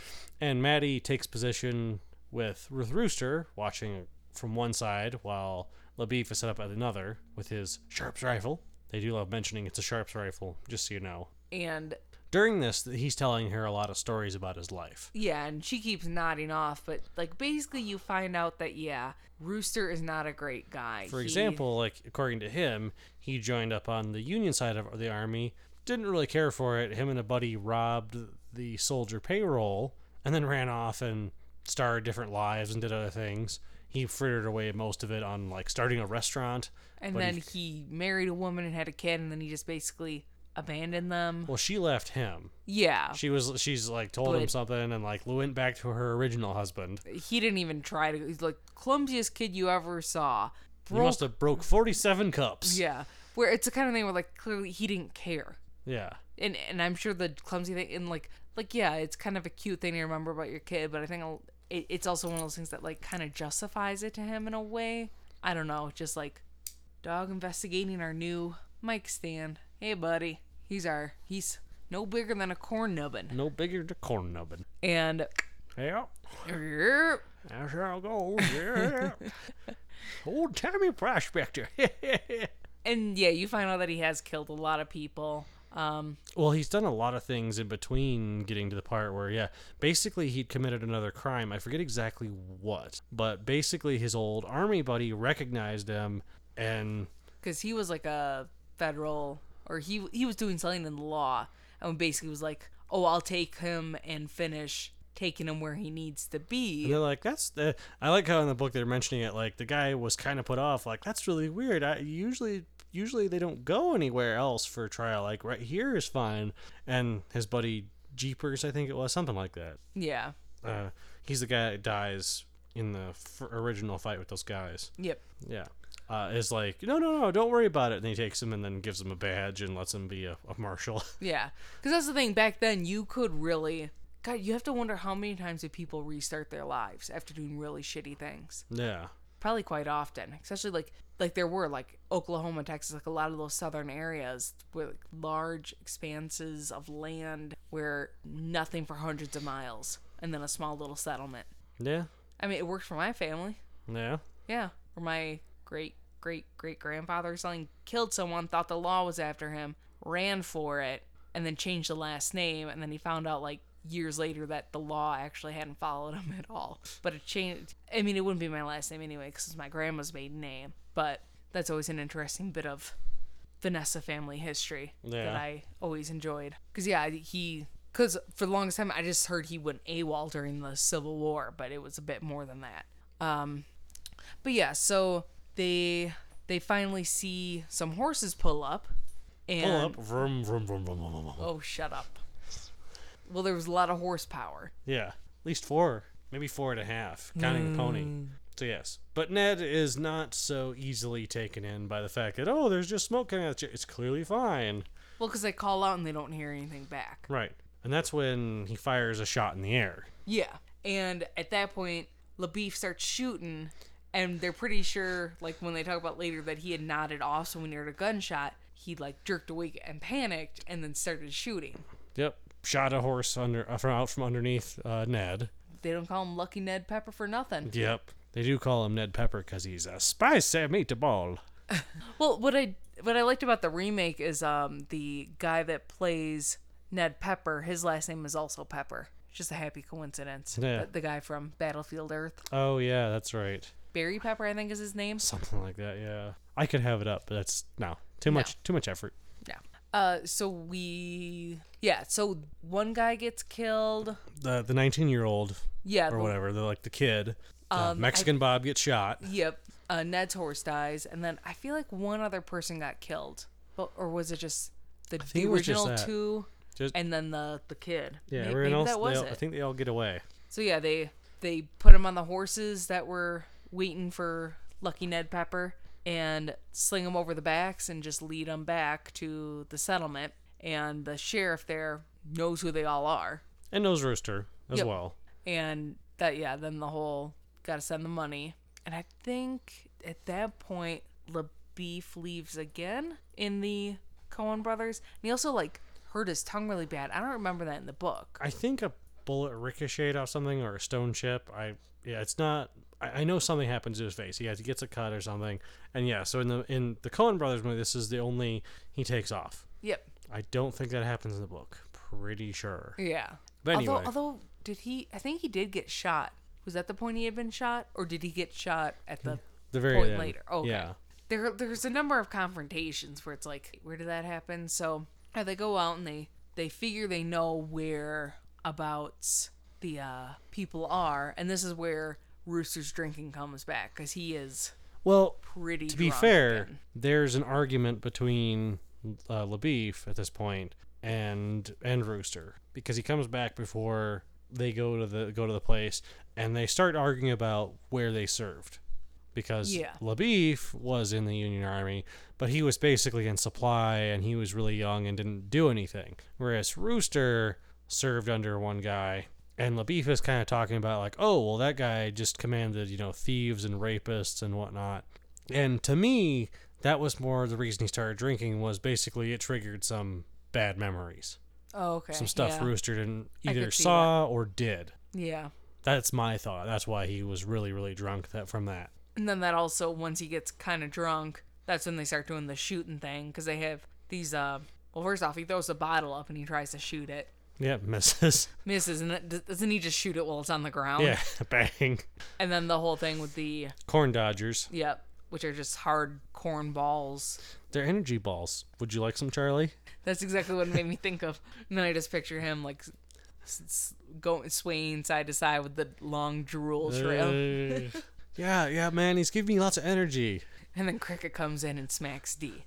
And Maddie takes position with Rooster watching from one side while LaBoeuf is set up at another with his Sharps rifle. They do love mentioning it's a Sharps rifle, just so you know. And during this, he's telling her a lot of stories about his life. Yeah, and she keeps nodding off, but like basically you find out that yeah, Rooster is not a great guy. For he... example, like according to him, he joined up on the Union side of the army, didn't really care for it. Him and a buddy robbed the soldier payroll and then ran off and started different lives and did other things. He frittered away most of it on like starting a restaurant. And then he... he married a woman and had a kid, and then he just basically abandoned them. Well, she left him. Yeah. She was she's like told but him something and like went back to her original husband. He didn't even try to. He's like, clumsiest kid you ever saw. Broke, he must have broke forty-seven cups. Yeah. Where it's the kind of thing where like clearly he didn't care. Yeah. And and I'm sure the clumsy thing and like like yeah, it's kind of a cute thing to remember about your kid, but I think it, it's also one of those things that like kind of justifies it to him in a way. I don't know, just like dog investigating our new mic stand. Hey buddy, he's our he's No bigger than a corn nubbin. No bigger than a corn nubbin. And... yeah. Yeah. That's how it goes, yeah. Old-timey prospector. And, yeah, you find out that he has killed a lot of people. Um, well, he's done a lot of things in between getting to the part where, yeah, basically he'd committed another crime. I forget exactly what, but basically his old army buddy recognized him and... because he was like a federal, or he he was doing something in the law, and basically was like, oh, I'll take him and finish taking him where he needs to be. And they're like, that's the... I like how in the book they're mentioning it, like, the guy was kind of put off, like, that's really weird. I usually... Usually they don't go anywhere else for a trial. Like, right here is fine. And his buddy Jeepers, I think it was, something like that. Yeah. Uh, he's the guy that dies in the f- original fight with those guys. Yep. Yeah. Uh, is like, no, no, no, don't worry about it. And he takes him and then gives him a badge and lets him be a, a marshal. Yeah. Because that's the thing. Back then, you could really... God, you have to wonder how many times did people restart their lives after doing really shitty things. Yeah. Probably quite often, especially like like there were like Oklahoma, Texas, like a lot of those southern areas with like large expanses of land where nothing for hundreds of miles and then a small little settlement. Yeah. I mean, it worked for my family. Yeah. Yeah. Where my great great great grandfather or something killed someone, thought the law was after him, ran for it, and then changed the last name, and then he found out like years later that the law actually hadn't followed him at all. But it changed. I mean, it wouldn't be my last name anyway because it's my grandma's maiden name, but that's always an interesting bit of Vanessa family history yeah. that I always enjoyed. Because yeah, he because for the longest time I just heard he went AWOL during the Civil War, but it was a bit more than that. Um, but yeah, so they they finally see some horses pull up and pull up vroom, vroom, vroom, vroom, vroom, vroom. Oh, shut up. Well, there was a lot of horsepower. Yeah, at least four, maybe four and a half, counting mm. the pony. So yes, but Ned is not so easily taken in by the fact that, oh, there's just smoke coming out of the chair. It's clearly fine. Well, because they call out and they don't hear anything back. Right, and that's when he fires a shot in the air. Yeah, and at that point, LaBoeuf starts shooting, and they're pretty sure, like when they talk about later, that he had nodded off, so when he heard a gunshot, he like jerked awake and panicked, and then started shooting. Yep. Shot a horse under uh, from out from underneath uh, Ned. They don't call him Lucky Ned Pepper for nothing. Yep, they do call him Ned Pepper because he's a spicy meatball. Well, what I what I liked about the remake is um the guy that plays Ned Pepper, his last name is also Pepper. It's just a happy coincidence. Yeah. The, the guy from Battlefield Earth. Oh yeah, that's right. Barry Pepper, I think, is his name. Something like that. Yeah, I could have it up, but that's no too no. much too much effort. Yeah. Uh, so we, yeah, so one guy gets killed. The the nineteen-year-old. Yeah. Or the, whatever, they're like the kid. Um, uh, Mexican I, Bob gets shot. Yep. Uh, Ned's horse dies, and then I feel like one other person got killed. But, or was it just the, the original just two, just, and then the, the kid? Yeah, maybe, maybe else, that was all, it. I think they all get away. So yeah, they, they put him on the horses that were waiting for Lucky Ned Pepper, and sling them over the backs and just lead them back to the settlement. And the sheriff there knows who they all are. And knows Rooster as yep. well. And that, yeah, then the whole, gotta send the money. And I think at that point, LaBoeuf leaves again in the Coen Brothers. And he also, like, hurt his tongue really bad. I don't remember that in the book. I think a bullet ricocheted off something or a stone chip. I, yeah, it's not... I know something happens to his face. He, has, he gets a cut or something. And yeah, so in the in the Coen Brothers movie, this is the only he takes off. Yep. I don't think that happens in the book. Pretty sure. Yeah. But anyway. Although, although did he, I think he did get shot. Was that the point he had been shot? Or did he get shot at the, the very point end. Later? Oh, okay. Yeah. There, there's a number of confrontations where it's like, where did that happen? So they go out and they, they figure they know whereabouts the uh, people are. And this is where... Rooster's drinking comes back because he is well pretty to be fair again. There's an argument between uh, LaBoeuf at this point and and Rooster because he comes back before they go to the go to the place and they start arguing about where they served because yeah. LaBoeuf was in the Union Army but he was basically in supply and he was really young and didn't do anything whereas Rooster served under one guy. And LaBoeuf is kind of talking about like, oh, well, that guy just commanded, you know, thieves and rapists and whatnot. And to me, that was more the reason he started drinking was basically it triggered some bad memories. Oh, okay. Some stuff yeah. Rooster didn't either saw or did. Yeah. That's my thought. That's why he was really, really drunk that, from that. And then that also, once he gets kind of drunk, that's when they start doing the shooting thing, because they have these, uh, well, first off, he throws a bottle up and he tries to shoot it. Yeah, misses. Misses, and that, doesn't he just shoot it while it's on the ground? Yeah, bang. And then the whole thing with the... corn dodgers. Yep, which are just hard corn balls. They're energy balls. Would you like some, Charlie? That's exactly what it made me think of. And then I just picture him, like... going swaying side to side with the long drool trail. Uh, yeah, yeah, man, he's giving me lots of energy. And then Cricket comes in and smacks D.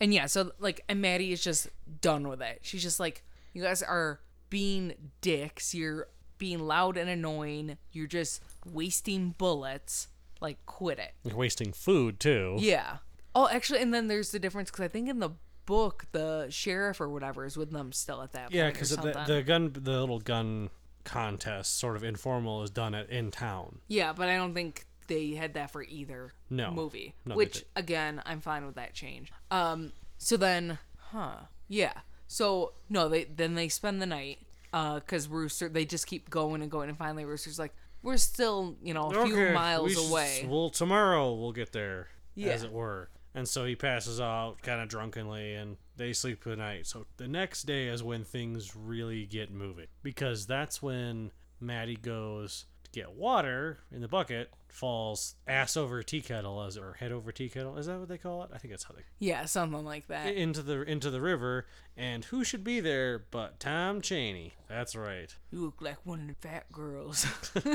And yeah, so like, and Maddie is just done with it. She's just like, you guys are being dicks. You're being loud and annoying. You're just wasting bullets. Like, quit it. You're wasting food too. Yeah. Oh, actually, and then there's the difference, because I think in the book, the sheriff or whatever is with them still at that point. Yeah, because the, the gun, the little gun contest, sort of informal, is done at in town. Yeah, but I don't think they had that for either no, movie. No, which again, I'm fine with that change. Um, so then, huh? Yeah. So no, they then they spend the night because uh, Rooster. They just keep going and going, and finally Rooster's like, "We're still, you know, a okay, few miles we away. S- well, tomorrow we'll get there, yeah. as it were." And so he passes out kind of drunkenly, and they sleep the night. So the next day is when things really get moving, because that's when Maddie goes to get water in the bucket, falls ass over tea kettle, as or head over tea kettle. Is that what they call it? I think that's how they. Yeah, something like that. Into the into the river, and who should be there but Tom Chaney? That's right. You look like one of the fat girls.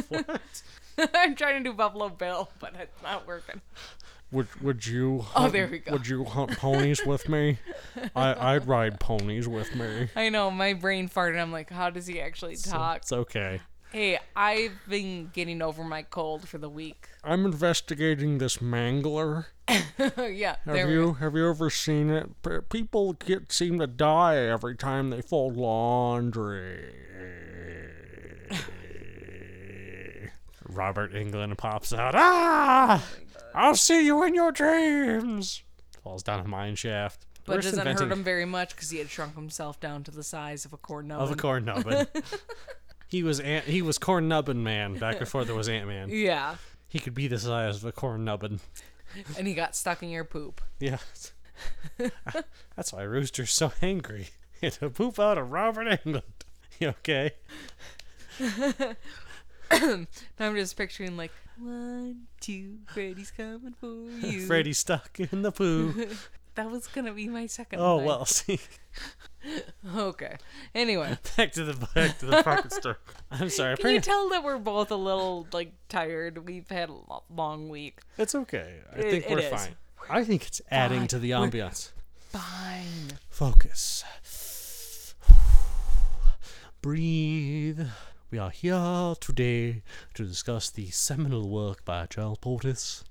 What? I'm trying to do Buffalo Bill, but it's not working. Would would you hunt, oh, there we go. Would you hunt ponies with me? I, I'd ride ponies with me. I know, my brain farted. I'm like, how does he actually talk? It's, it's okay. Hey, I've been getting over my cold for the week. I'm investigating this mangler. Yeah. Have you have you ever seen it? People get seem to die every time they fold laundry. Robert Englund pops out. Ah! I'll see you in your dreams. Falls down a mine shaft. But it doesn't inventing... hurt him very much, because he had shrunk himself down to the size of a corn nubbin. Of a corn nubbin. He was Ant- he was corn nubbin man back before there was Ant-Man. Yeah. He could be the size of a corn nubbin. And he got stuck in your poop. Yeah. That's why Rooster's so angry. He had to poop out of Robert Englund. You okay? Now I'm just picturing like, one, two, Freddy's coming for you. Freddy's stuck in the poo. That was going to be my second one. Oh, line. Well, see. Okay. Anyway. Back to the back to the pocket store. I'm sorry. Can pretty... you tell that we're both a little, like, tired? We've had a long week. It's okay. I it, think we're it fine. We're I think it's adding fine. To the ambiance. We're fine. Focus. Breathe. We are here today to discuss the seminal work by Charles Portis.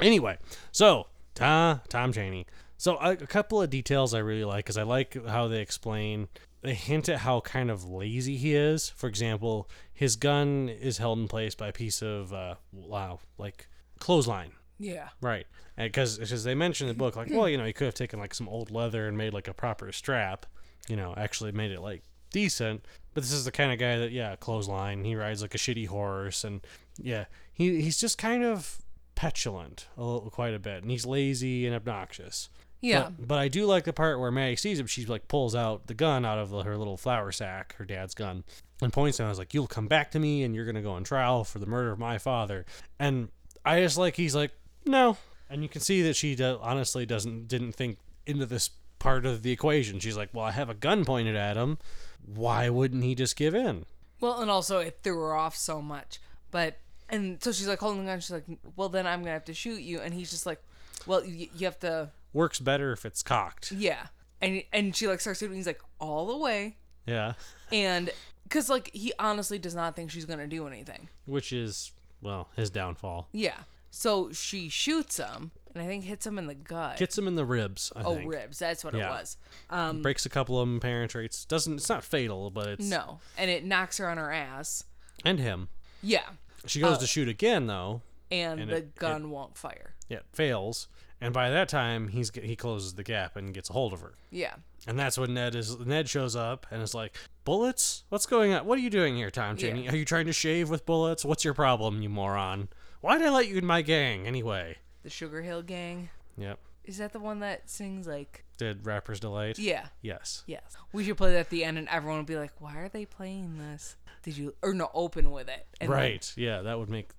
Anyway, so, ta, Tom Chaney. So, a, a couple of details I really like, because I like how they explain, they hint at how kind of lazy he is. For example, his gun is held in place by a piece of, uh, wow, like, clothesline. Yeah. Right. Because they mention in the book, like, well, you know, he could have taken, like, some old leather and made, like, a proper strap. You know, actually made it, like, decent. But this is the kind of guy that, yeah, clothesline. He rides like a shitty horse, and yeah, he he's just kind of petulant a little, quite a bit, and he's lazy and obnoxious. Yeah. But, but I do like the part where Maddie sees him. She like pulls out the gun out of her little flour sack, her dad's gun, and points at him. I was like, "You'll come back to me, and you're gonna go on trial for the murder of my father." And I just like he's like, "No," and you can see that she do- honestly doesn't didn't think into this part of the equation. She's like, "Well, I have a gun pointed at him. Why wouldn't he just give in?" Well, and also it threw her off so much. But, and so she's like holding the gun. She's like, well, then I'm going to have to shoot you. And he's just like, well, you, you have to. Works better if it's cocked. Yeah. And and she like starts shooting. He's like, all the way. Yeah. And because like he honestly does not think she's going to do anything. Which is, well, his downfall. Yeah. So she shoots him. And I think hits him in the gut. Gets him in the ribs, I oh, think. Oh, ribs. That's what yeah. it was. Um, Breaks a couple of them, penetrates. Doesn't, it's not fatal, but it's... No. And it knocks her on her ass. And him. Yeah. She goes uh, to shoot again, though. And, and the it, gun it, won't fire. Yeah, it fails. And by that time, he's he closes the gap and gets a hold of her. Yeah. And that's when Ned is. Ned shows up and is like, "Bullets? What's going on? What are you doing here, Tom Chaney? Yeah. Are you trying to shave with bullets? What's your problem, you moron? Why did I let you in my gang anyway?" The Sugar Hill Gang. Yep. Is that the one that sings like? Did Rapper's Delight? Yeah. Yes. Yes. We should play that at the end, and everyone will be like, "Why are they playing this? Did you or no? Open with it." And right. Then, yeah, that would make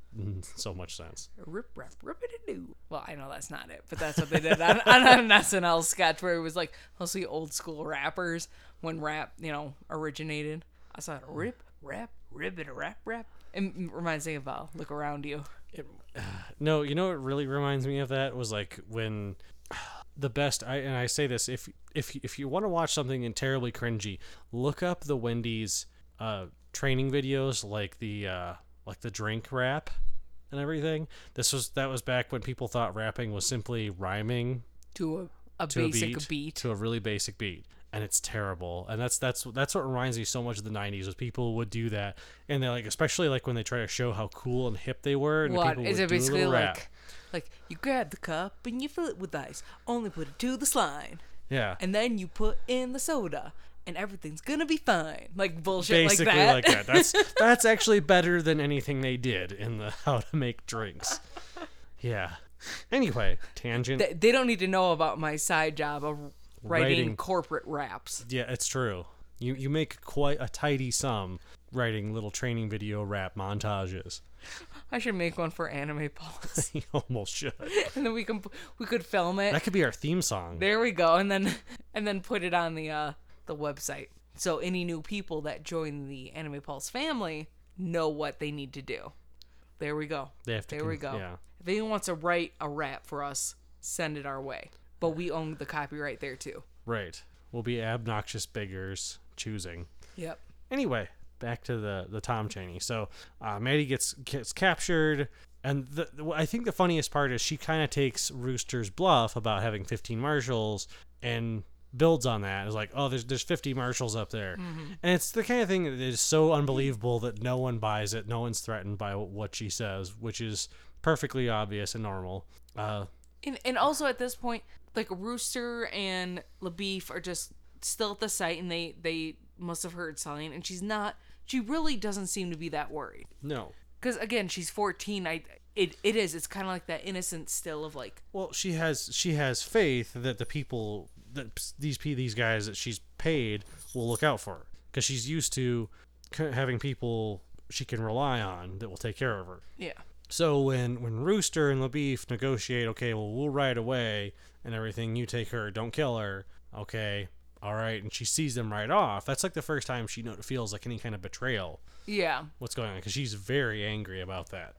so much sense. Rip, rap, rip it a do. Well, I know that's not it, but that's what they did on, on an S N L sketch where it was like mostly old school rappers when rap, you know, originated. I saw it rip, rap, rip it a rap, rap. It reminds me of uh, Look Around You. It, uh, no, you know what really reminds me of that was like when uh, the best. I and I say this if if if you want to watch something in terribly cringy, look up the Wendy's uh, training videos, like the. Uh, like the drink rap and everything. This was that was back when people thought rapping was simply rhyming to a, a to basic a beat, beat to a really basic beat, and it's terrible. And that's that's that's what reminds me so much of the nineties was people would do that, and they like especially like when they try to show how cool and hip they were. And what people is would it do basically rap. like? Like you grab the cup and you fill it with ice, only put it to the slime. Yeah, and then you put in the soda. And everything's gonna be fine. Like bullshit Basically like that. Basically like that. That's that's actually better than anything they did in the how to make drinks. Yeah. Anyway, tangent. They, they don't need to know about my side job of writing, writing corporate raps. Yeah, it's true. You you make quite a tidy sum writing little training video rap montages. I should make one for Anime Pulse. You almost should. And then we can we could film it. That could be our theme song. There we go. And then and then put it on the uh the website, so any new people that join the Anime Pulse family know what they need to do. There we go. They have to there con- we go. Yeah. If anyone wants to write a rap for us, send it our way. But we own the copyright there too. Right. We'll be obnoxious beggars choosing. Yep. Anyway, back to the the Tom Chaney. So uh, Maddie gets gets captured. And the, the, I think the funniest part is she kind of takes Rooster's bluff about having fifteen marshals and builds on that. It's like, oh, there's there's fifty marshals up there. Mm-hmm. And it's the kind of thing that is so unbelievable that no one buys it. No one's threatened by what she says, which is perfectly obvious and normal. Uh, and, and also at this point, like Rooster and LaBoeuf are just still at the site, and they, they must have heard something. And she's not, she really doesn't seem to be that worried. No. Because again, she's fourteen. I it it is. It's kind of like that innocence still of like. Well, she has she has faith that the people. That these these guys that she's paid will look out for her because she's used to having people she can rely on that will take care of her. Yeah. So when, when Rooster and LaBoeuf negotiate, okay, well, we'll ride away and everything. You take her. Don't kill her. Okay. All right. And she sees them right off. That's like the first time she feels like any kind of betrayal. Yeah. What's going on? Because she's very angry about that.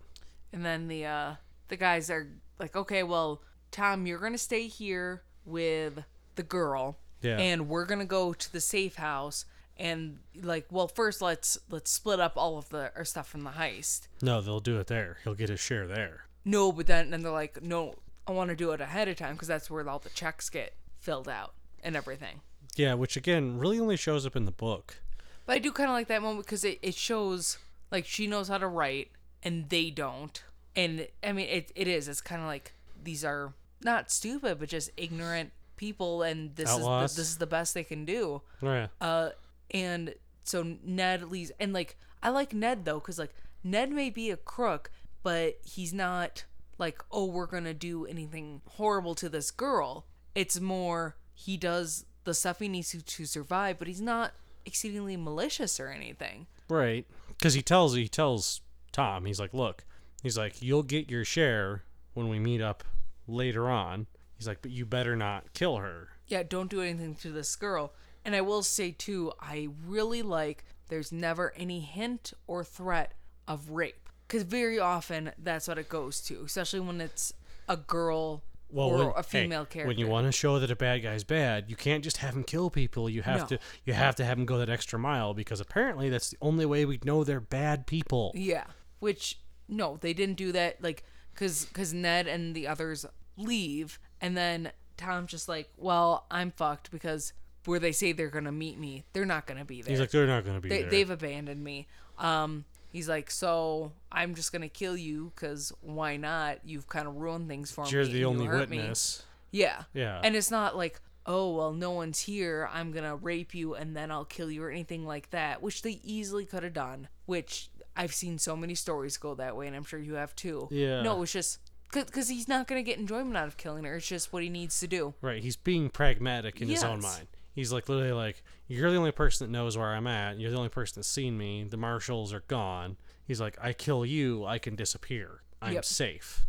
And then the uh, the guys are like, okay, well, Tom, you're going to stay here with the girl, yeah, and we're gonna go to the safe house, and like, well, first let's let's split up all of the our stuff from the heist. No, they'll do it there. He'll get his share there. No, but then and they're like, no, I want to do it ahead of time because that's where all the checks get filled out and everything. Yeah, which again really only shows up in the book. But I do kind of like that moment because it, it shows like she knows how to write and they don't, and I mean it it is it's kind of like these are not stupid but just ignorant people, and this Outlaws. is the, this is the best they can do. Right. Uh, and so Ned leaves, and like I like Ned though, because like Ned may be a crook, but he's not like, oh, we're gonna do anything horrible to this girl. It's more he does the stuff he needs to, to survive, but he's not exceedingly malicious or anything. Right, because he tells he tells Tom, he's like, look, he's like, you'll get your share when we meet up later on. He's like, but you better not kill her. Yeah, don't do anything to this girl. And I will say, too, I really like there's never any hint or threat of rape. Because very often that's what it goes to, especially when it's a girl well, or when, a female hey, character. When you want to show that a bad guy's bad, you can't just have him kill people. You have no. to you have to have him go that extra mile because apparently that's the only way we know they're bad people. Yeah, which, no, they didn't do that. Like, because because Ned and the others leave. And then Tom's just like, well, I'm fucked because where they say they're going to meet me, they're not going to be there. He's like, they're not going to be they, there. They've abandoned me. Um, he's like, so I'm just going to kill you because why not? You've kind of ruined things for me. You're the only witness. Yeah. Yeah. And it's not like, oh, well, no one's here, I'm gonna rape you and then I'll kill you or anything like that, which they easily could have done, which I've seen so many stories go that way, and I'm sure you have too. Yeah. No, it's just... Because he's not going to get enjoyment out of killing her. It's just what he needs to do. Right. He's being pragmatic in yes. his own mind. He's like, literally like, you're the only person that knows where I'm at. You're the only person that's seen me. The marshals are gone. He's like, I kill you, I can disappear. I'm yep. safe.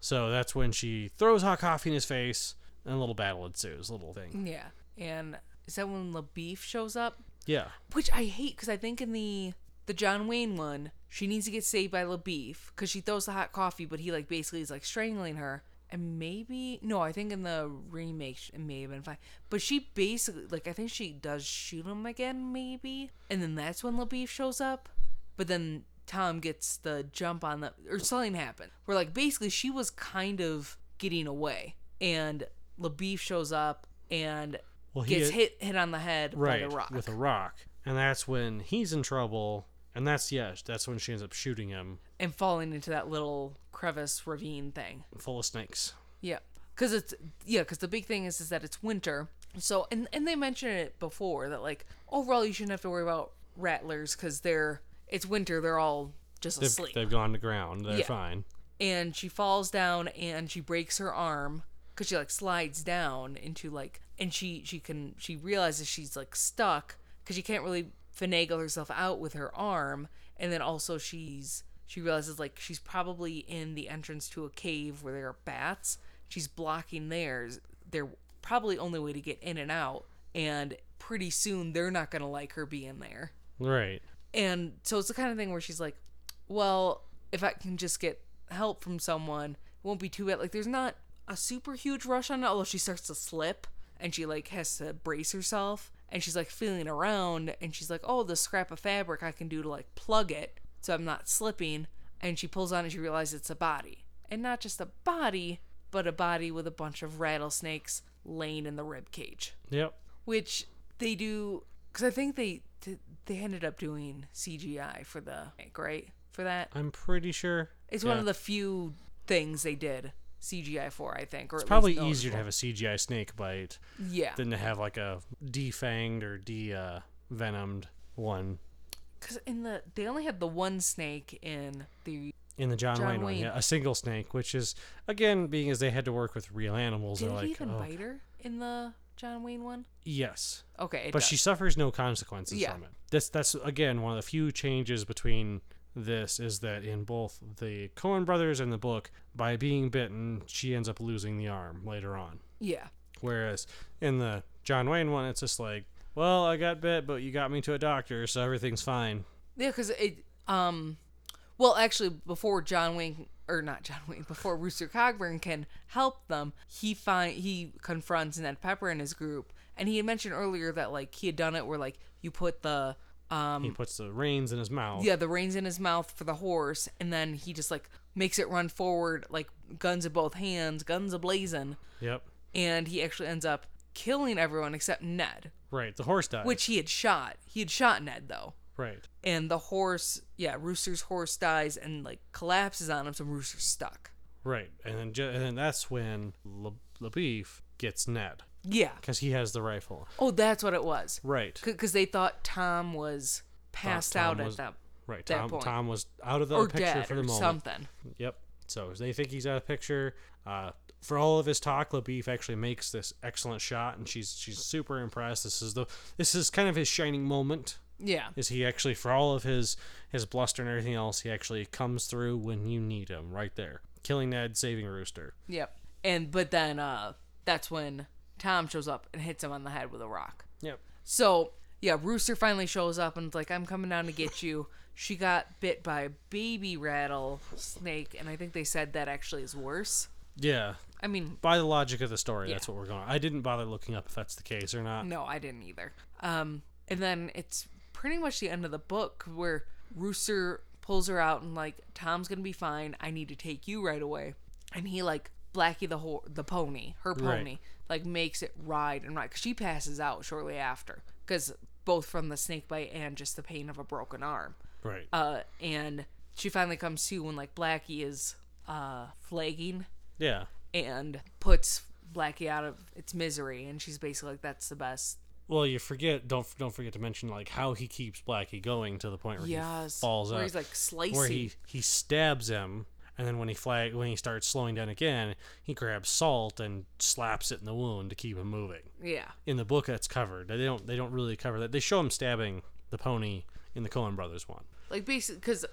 So that's when she throws hot coffee in his face, and a little battle ensues. A little thing. Yeah. And is that when LaBoeuf shows up? Yeah. Which I hate, because I think in the... The John Wayne one, she needs to get saved by LaBoeuf because she throws the hot coffee, but he like basically is like strangling her. And maybe, no, I think in the remake it may have been fine. But she basically, like, I think she does shoot him again, maybe. And then that's when LaBoeuf shows up. But then Tom gets the jump on the, or something happened. Where like basically she was kind of getting away. And LaBoeuf shows up and well, he gets had, hit hit on the head right, by the rock. With a rock. And that's when he's in trouble. And that's, yeah, that's when she ends up shooting him. And falling into that little crevice ravine thing. Full of snakes. Yeah. Because it's, yeah, because the big thing is, is that it's winter. So, and, and they mentioned it before that, like, overall you shouldn't have to worry about rattlers because they're, it's winter, they're all just they've, asleep. They've gone to ground. They're yeah. fine. And she falls down and she breaks her arm because she, like, slides down into, like, and she, she can, she realizes she's, like, stuck because she can't really finagle herself out with her arm, and then also she's she realizes like she's probably in the entrance to a cave where there are bats. She's blocking theirs. They're probably only way to get in and out, and pretty soon they're not gonna like her being there. Right. And so it's the kind of thing where she's like, well, if I can just get help from someone, it won't be too bad. Like there's not a super huge rush on it, although she starts to slip and she like has to brace herself. And she's, like, feeling around, and she's like, oh, the scrap of fabric I can do to, like, plug it so I'm not slipping. And she pulls on and she realizes it's a body. And not just a body, but a body with a bunch of rattlesnakes laying in the rib cage. Yep. Which they do, because I think they they ended up doing C G I for the, right? For that? I'm pretty sure. It's yeah. one of the few things they did C G I for, I think. Or it's probably easier to have a C G I snake bite yeah. than to have like a defanged or de-venomed uh, one. Because in the they only had the one snake in the in the John, John Wayne, Wayne one, yeah, a single snake, which is again being as they had to work with real animals. Did he like, even oh. bite her in the John Wayne one? Yes. Okay, but does. she suffers no consequences yeah. from it. That's that's again one of the few changes between. This is that in both the Coen brothers and the book, by being bitten, she ends up losing the arm later on. Yeah. Whereas in the John Wayne one, it's just like, well, I got bit, but you got me to a doctor, so everything's fine. Yeah, because it, um, well, actually, before John Wayne, or not John Wayne, before Rooster Cogburn can help them, he find he confronts Ned Pepper and his group, and he had mentioned earlier that like he had done it where like you put the Um, he puts the reins in his mouth. Yeah, the reins in his mouth for the horse, and then he just like makes it run forward, like guns in both hands, guns a-blazing. Yep. And he actually ends up killing everyone except Ned. Right, the horse dies. Which he had shot. He had shot Ned, though. Right. And the horse, yeah, Rooster's horse dies and like collapses on him, so Rooster's stuck. Right, and then ju- and then that's when Le- LaBoeuf gets Ned. Yeah. Because he has the rifle. Oh, that's what it was. Right. Because they thought Tom was passed Tom out was, at that, right. that Tom, point. Right. Tom was out of the or picture for the moment. Or something. Yep. So they think he's out of the picture. Uh, for all of his talk, LaBoeuf actually makes this excellent shot, and she's she's super impressed. This is the this is kind of his shining moment. Yeah. Is he actually, for all of his, his bluster and everything else, he actually comes through when you need him right there. Killing Ned, saving Rooster. Yep. And But then uh, that's when... Tom shows up and hits him on the head with a rock. Yep. So, yeah, Rooster finally shows up and is like, I'm coming down to get you. She got bit by a baby rattlesnake, and I think they said that actually is worse. Yeah. I mean... By the logic of the story, yeah. that's what we're going on. I didn't bother looking up if that's the case or not. No, I didn't either. Um, and then it's pretty much the end of the book where Rooster pulls her out and, like, Tom's going to be fine. I need to take you right away. And he, like... Blackie the whole, the pony, her pony, right. like makes it ride and ride because she passes out shortly after because both from the snake bite and just the pain of a broken arm. Right. Uh, and she finally comes to when like Blackie is uh flagging. Yeah. And puts Blackie out of its misery, and she's basically like, that's the best. Well, you forget don't don't forget to mention like how he keeps Blackie going to the point where yes. he falls where up, where he's like slicing, where he, he stabs him, and then when he flag when he starts slowing down again, he grabs salt and slaps it in the wound to keep him moving. Yeah, in the book that's covered. They don't they don't really cover that. They show him stabbing the pony in the Coen Brothers one. Like basically, because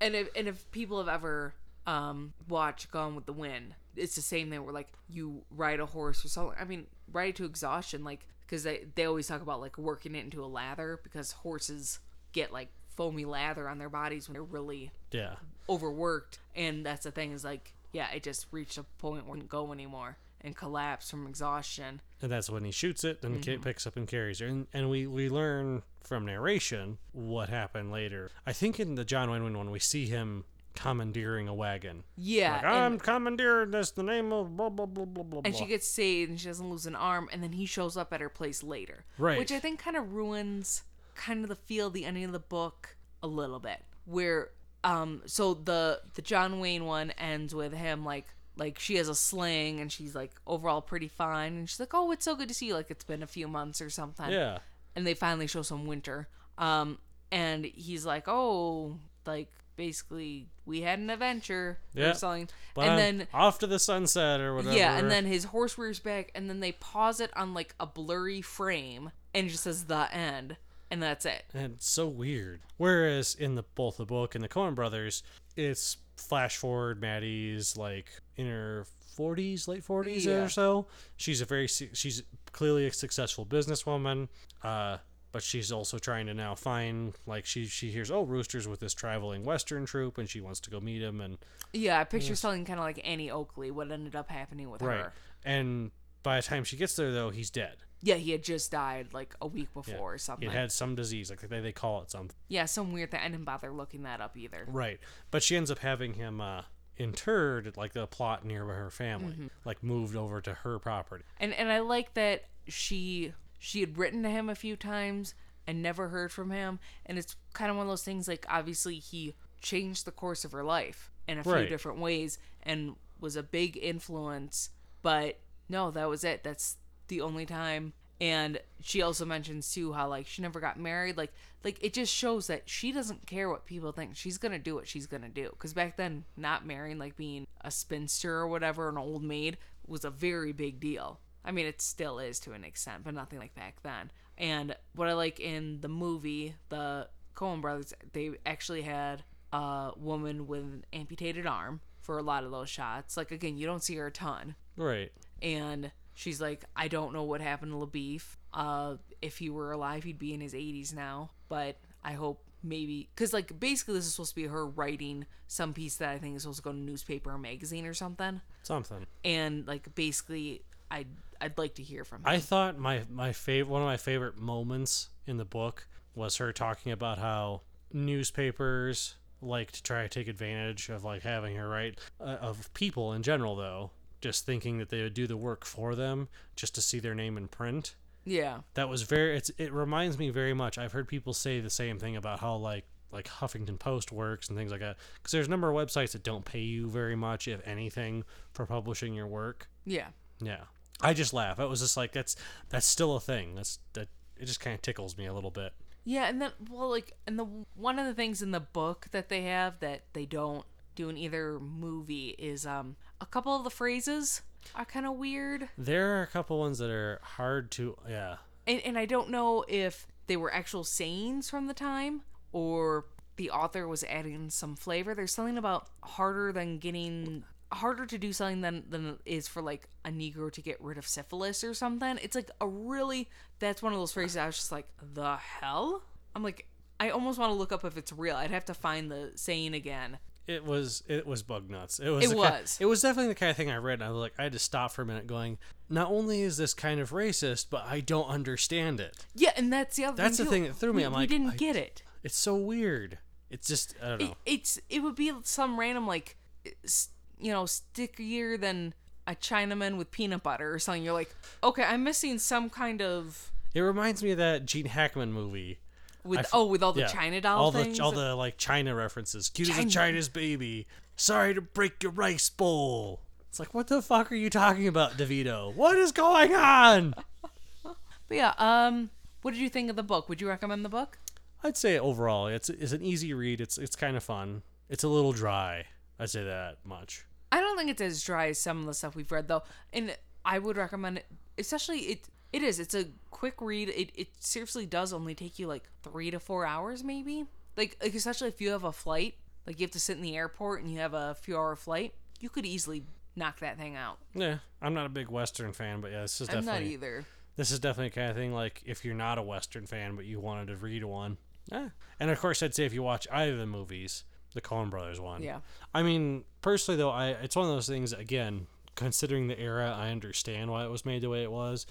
and if and if people have ever um watched Gone with the Wind, it's the same thing where like you ride a horse or something. I mean, ride it to exhaustion, like. Because they, they always talk about, like, working it into a lather. Because horses get, like, foamy lather on their bodies when they're really yeah. overworked. And that's the thing is, like, yeah, it just reached a point where it wouldn't go anymore. And collapsed from exhaustion. And that's when he shoots it. Then mm-hmm. it picks up and carries her. And, and we, we learn from narration what happened later. I think in the John Wayne one, we see him commandeering a wagon. Yeah. Like, I'm commandeering this, the name of blah, blah, blah, blah, blah. And she gets saved and she doesn't lose an arm, and then he shows up at her place later. Right. Which I think kind of ruins kind of the feel, the ending of the book a little bit. Where, um, so the, the John Wayne one ends with him, like, like she has a sling and she's like overall pretty fine. And she's like, oh, it's so good to see you. Like it's been a few months or something. Yeah. And they finally show some winter. Um, and he's like, oh, like, basically we had an adventure yeah. or something, but and then off to the sunset or whatever. Yeah, and then his horse rears back, and then they pause it on like a blurry frame and it just says the end, and that's it. And it's so weird. Whereas in the both the book and the Coen Brothers, it's flash forward Maddie's like in her forties, late forties yeah. or so. She's a very she's clearly a successful businesswoman. Uh But she's also trying to now find, like, she she hears, oh, Rooster's with this traveling Western troupe, and she wants to go meet him. And yeah, I picture yes. something kind of like Annie Oakley, what ended up happening with right. her. And by the time she gets there, though, he's dead. Yeah, he had just died, like, a week before yeah. or something. He had some disease. Like, they, they call it something. Yeah, some weird thing. I didn't bother looking that up either. Right. But she ends up having him uh, interred at, like, the plot near her family. Mm-hmm. Like, moved over to her property. And And I like that she... She had written to him a few times and never heard from him. And it's kind of one of those things, like, obviously he changed the course of her life in a right. few different ways and was a big influence. But, no, that was it. That's the only time. And she also mentions, too, how, like, she never got married. Like, like it just shows that she doesn't care what people think. She's going to do what she's going to do. Because back then, not marrying, like, being a spinster or whatever, an old maid, was a very big deal. I mean, it still is to an extent, but nothing like back then. And what I like in the movie, the Coen Brothers, they actually had a woman with an amputated arm for a lot of those shots. Like, again, you don't see her a ton. Right. And she's like, I don't know what happened to LaBoeuf. Uh, if he were alive, he'd be in his eighties now. But I hope maybe... Because, like, basically this is supposed to be her writing some piece that I think is supposed to go to newspaper or magazine or something. Something. And, like, basically... I'd, I'd like to hear from him. I thought my, my fav- one of my favorite moments in the book was her talking about how newspapers like to try to take advantage of like having her write uh, of people in general, though, just thinking that they would do the work for them just to see their name in print. Yeah. That was very, it's, it reminds me very much. I've heard people say the same thing about how like, like Huffington Post works and things like that. Because there's a number of websites that don't pay you very much, if anything, for publishing your work. Yeah. Yeah. I just laugh. It was just like that's that's still a thing. That's that. It just kind of tickles me a little bit. Yeah, and then well, like, and the one of the things in the book that they have that they don't do in either movie is um a couple of the phrases are kind of weird. There are a couple ones that are hard to yeah. And and I don't know if they were actual sayings from the time or the author was adding some flavor. There's something about harder than getting. Harder to do something than, than is for like a Negro to get rid of syphilis or something. It's like a really, that's one of those phrases I was just like, the hell? I'm like, I almost want to look up if it's real. I'd have to find the saying again. It was, it was bug nuts. It was, it was. Kind of, it was definitely the kind of thing I read. And I was like, I had to stop for a minute going, not only is this kind of racist, but I don't understand it. Yeah. And that's the other that's thing. That's the too. thing that threw me. We, I'm we like, didn't I didn't get it. It's so weird. It's just, I don't know. It, it's, it would be some random, like, you know, stickier than a Chinaman with peanut butter or something. You're like, okay, I'm missing some kind of... It reminds me of that Gene Hackman movie. With f- Oh, with all the yeah. China doll all things? The, all the, like, China references. Cute as a China's baby. Sorry to break your rice bowl. It's like, what the fuck are you talking about, DeVito? What is going on? But yeah, um, what did you think of the book? Would you recommend the book? I'd say overall, it's it's an easy read. It's it's kind of fun. It's a little dry. I'd say that much. I don't think it's as dry as some of the stuff we've read, though. And I would recommend it, especially it. It is. It's a quick read. It it seriously does only take you like three to four hours, maybe. Like, like especially if you have a flight, like you have to sit in the airport and you have a few hour flight, you could easily knock that thing out. Yeah, I'm not a big Western fan, but yeah, this is definitely. I'm not either. This is definitely the kind of thing like if you're not a Western fan but you wanted to read one. Yeah. And of course, I'd say if you watch either of the movies, the Coen Brothers one. Yeah. I mean, personally though, I it's one of those things again. Considering the era, I understand why it was made the way it was.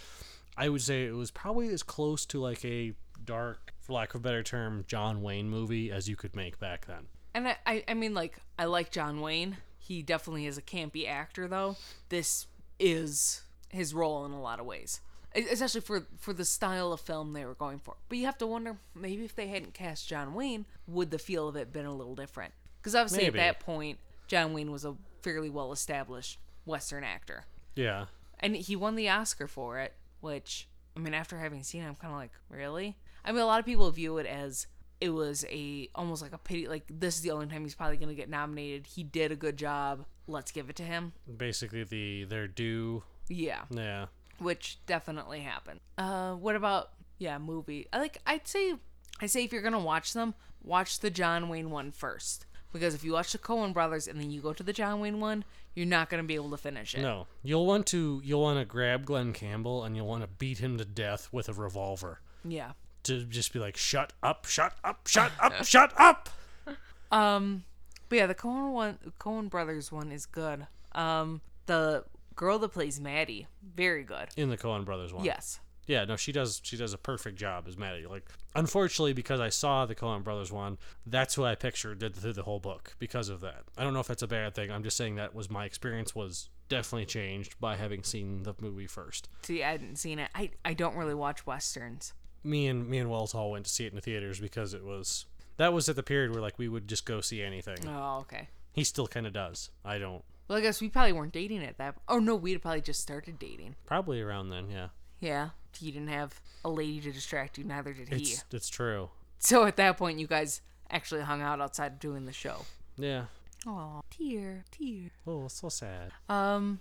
I would say it was probably as close to like a dark, for lack of a better term, John Wayne movie as you could make back then. And I, I, I mean, like, I like John Wayne. He definitely is a campy actor, though. This is his role in a lot of ways, especially for, for the style of film they were going for. But you have to wonder, maybe if they hadn't cast John Wayne, would the feel of it been a little different? Because obviously maybe. At that point, John Wayne was a fairly well-established Western actor. Yeah. And he won the Oscar for it. Which, I mean, after having seen it, I'm kind of like, really? I mean, a lot of people view it as it was a almost like a pity. Like, this is the only time he's probably going to get nominated. He did a good job. Let's give it to him. Basically, the their due. Yeah. Yeah. Which definitely happened. Uh, what about, yeah, movie? I like, I'd say, I'd say if you're going to watch them, watch the John Wayne one first. Because if you watch the Coen Brothers and then you go to the John Wayne one, you're not going to be able to finish it. No. You'll want to you'll want to grab Glenn Campbell and you'll want to beat him to death with a revolver. Yeah. To just be like, shut up, shut up, shut up, shut up! Um, but yeah, the Coen one, Coen Brothers one is good. Um, the girl that plays Maddie, very good. In the Coen Brothers one? Yes. Yeah, no, she does she does a perfect job as Maddie. Like, unfortunately, because I saw the Coen Brothers one, that's who I pictured did through the whole book because of that. I don't know if that's a bad thing. I'm just saying that was my experience was definitely changed by having seen the movie first. See, I hadn't seen it. I, I don't really watch Westerns. Me and me and Wells all went to see it in the theaters because it was... That was at the period where, like, we would just go see anything. Oh, okay. He still kind of does. I don't... Well, I guess we probably weren't dating at that... Oh, no, we had probably just started dating. Probably around then, yeah. Yeah. You didn't have a lady to distract you, neither did he. It's, it's true. So at that point, you guys actually hung out outside doing the show. Yeah. Oh, tear, tear. Oh, so sad. Um.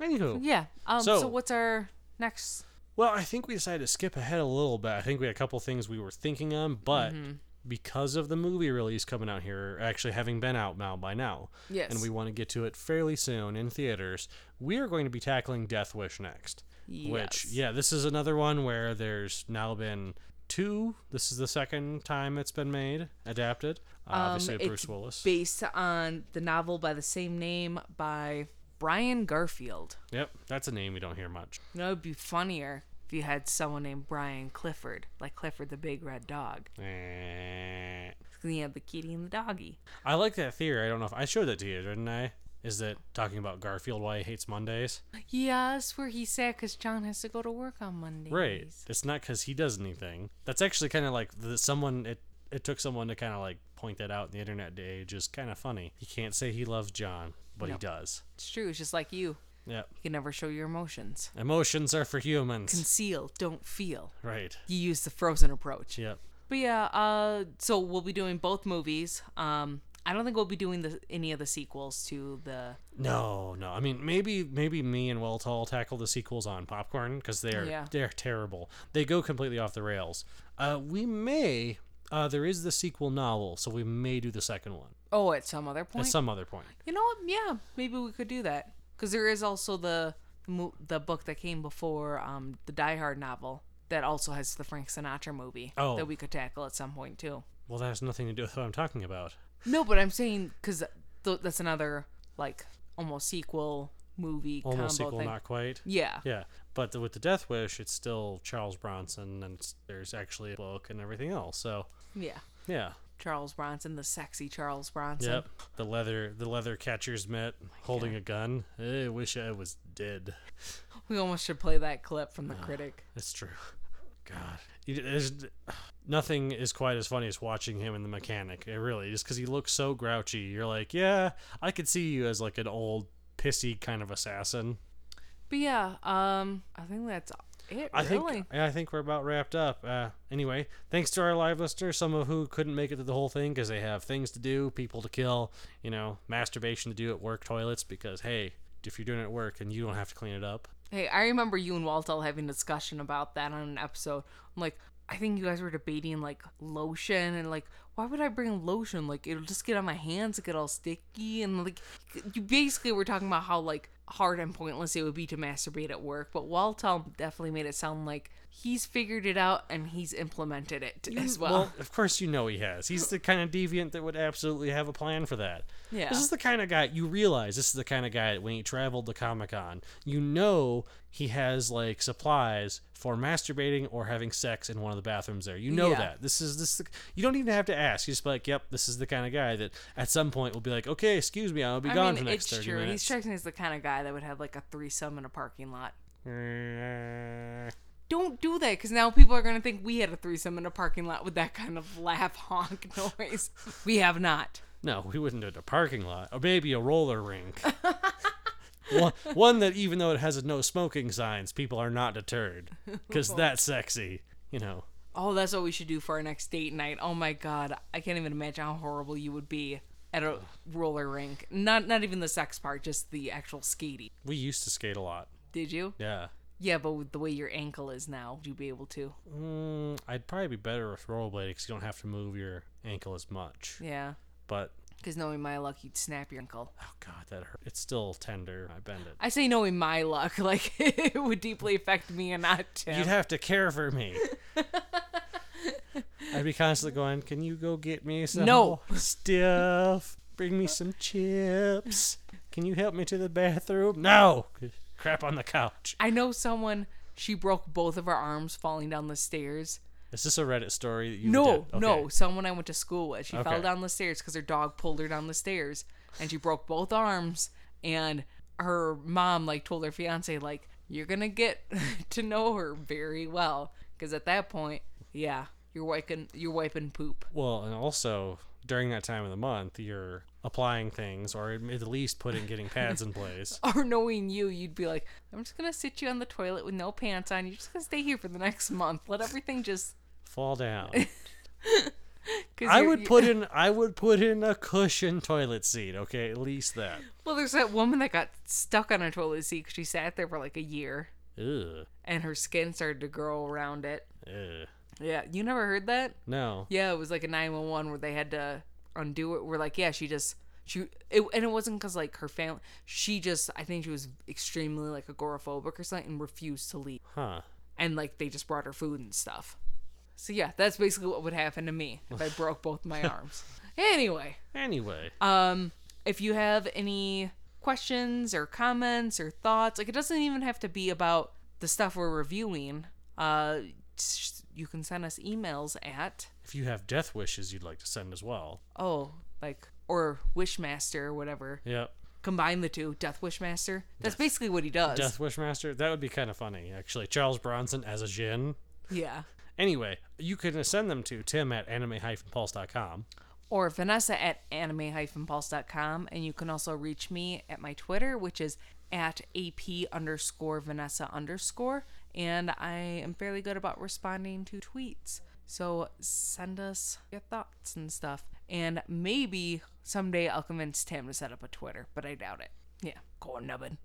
Anywho. Yeah. Um. So, so what's our next? Well, I think we decided to skip ahead a little bit. I think we had a couple things we were thinking on, but mm-hmm. because of the movie release coming out here, actually having been out now by now, yes, and we want to get to it fairly soon in theaters, we are going to be tackling Death Wish next. Yes. Which, yeah, this is another one where there's now been two. This is the second time it's been made, adapted. Uh, um, obviously, it's Bruce Willis. Based on the novel by the same name by Brian Garfield. Yep, that's a name we don't hear much. No, it'd be funnier if you had someone named Brian Clifford, like Clifford the Big Red Dog. Eh. You have the kitty and the doggy. I like that theory. I don't know if I showed that to you, didn't I? Is that talking about Garfield, why he hates Mondays? Yes, where he's sad because John has to go to work on Mondays. Right. It's not because he does anything. That's actually kind of like the, someone, it, it took someone to kind of like point that out in the internet age. Is kind of funny. He can't say he loves John, but no, he does. It's true. It's just like you. Yeah. You can never show your emotions. Emotions are for humans. Conceal, don't feel. Right. You use the frozen approach. Yep. But yeah, uh, so we'll be doing both movies. Um... I don't think we'll be doing the, any of the sequels to the... No, no. I mean, maybe maybe me and Welltall tackle the sequels on Popcorn, because they're yeah. they're terrible. They go completely off the rails. Uh, we may... Uh, there is the sequel novel, so we may do the second one. Oh, at some other point? At some other point. You know what? Yeah, maybe we could do that. Because there is also the the book that came before, um, the Die Hard novel, that also has the Frank Sinatra movie oh. that we could tackle at some point, too. Well, that has nothing to do with what I'm talking about. No, but I'm saying, because th- that's another, like, almost sequel movie combo Almost sequel, thing. Not quite. Yeah. Yeah. But the, with the Death Wish, it's still Charles Bronson, and it's, there's actually a book and everything else, so. Yeah. Yeah. Charles Bronson, the sexy Charles Bronson. Yep. The leather the leather catcher's mitt, oh holding God. a gun. I wish I was dead. We almost should play that clip from The uh, Critic. It's true. God. There's... Nothing is quite as funny as watching him in The Mechanic. It really is, because he looks so grouchy. You're like, yeah, I could see you as like an old pissy kind of assassin. But yeah, um, I think that's it, I really. Think, I think we're about wrapped up. Uh, anyway, thanks to our live listeners, some of who couldn't make it to the whole thing because they have things to do, people to kill, you know, masturbation to do at work toilets, because, hey, if you're doing it at work and you don't have to clean it up. Hey, I remember you and Walt all having a discussion about that on an episode. I'm like, I think you guys were debating, like, lotion, and, like, why would I bring lotion? Like, it'll just get on my hands and get all sticky, and, like, you basically were talking about how, like, hard and pointless it would be to masturbate at work, but Walt definitely made it sound like he's figured it out and he's implemented it as well. Well, of course you know he has. He's the kind of deviant that would absolutely have a plan for that. Yeah. This is the kind of guy, you realize this is the kind of guy that when he traveled to Comic-Con, you know he has, like, supplies for masturbating or having sex in one of the bathrooms there. You know yeah. that. This is, this. The, you don't even have to ask. You just be like, yep, this is the kind of guy that at some point will be like, okay, excuse me, I'll be I gone mean, for the next thirty true. minutes. He's checking as the kind of guy that would have, like, a threesome in a parking lot. Don't do that, because now people are going to think we had a threesome in a parking lot with that kind of laugh honk noise. We have not. No, we wouldn't do it in a parking lot. Or maybe a roller rink. one, one that, even though it has a no smoking signs, people are not deterred, because that's sexy, you know. Oh, that's what we should do for our next date night. Oh my God, I can't even imagine how horrible you would be at a roller rink. Not not even the sex part, just the actual skating. We used to skate a lot. Did you? Yeah. Yeah, but with the way your ankle is now, would you be able to? Mm, I'd probably be better with rollerblading because you don't have to move your ankle as much. Yeah. But... because knowing my luck, you'd snap your ankle. Oh, God, that hurt. It's still tender. I bend it. I say knowing my luck. Like, it would deeply affect me and not Tim. You'd have to care for me. I'd be constantly going, can you go get me some no. stuff? Bring me some chips. Can you help me to the bathroom? No. Crap on the couch. I know someone, she broke both of her arms falling down the stairs. Is this a Reddit story that you No, did? Okay. no. Someone I went to school with. She okay. fell down the stairs because her dog pulled her down the stairs. And she broke both arms. And her mom, like, told her fiance, like, you're going to get to know her very well. Because at that point, yeah. You're wiping, you're wiping poop. Well, and also, during that time of the month, you're applying things, or at least putting, getting pads in place. Or knowing you, you'd be like, I'm just going to sit you on the toilet with no pants on. You're just going to stay here for the next month. Let everything just... fall down. I would you... put in, I would put in a cushion toilet seat, okay? At least that. Well, there's that woman that got stuck on a toilet seat because she sat there for like a year. Ew. And her skin started to grow around it. Ew. Yeah, you never heard that? No. Yeah, it was like a nine one one where they had to undo it. We're like, yeah, she just, she, it, and it wasn't because like her family, she just, I think she was extremely like agoraphobic or something and refused to leave. Huh. And like they just brought her food and stuff. So yeah, that's basically what would happen to me if I broke both my arms. Anyway. Anyway. Um, if you have any questions or comments or thoughts, like it doesn't even have to be about the stuff we're reviewing. Uh, just, you can send us emails at... if you have death wishes you'd like to send as well. Oh, like, or Wishmaster or whatever. Yep. Combine the two. Death Wishmaster. That's yes. basically what he does. Death Wishmaster. That would be kind of funny, actually. Charles Bronson as a Jinn. Yeah. Anyway, you can send them to Tim at anime dash pulse dot com. Or Vanessa at anime dash pulse dot com. And you can also reach me at my Twitter, which is at AP underscore Vanessa underscore. And I am fairly good about responding to tweets. So send us your thoughts and stuff. And maybe someday I'll convince Tim to set up a Twitter, but I doubt it. Yeah, corn nubbin.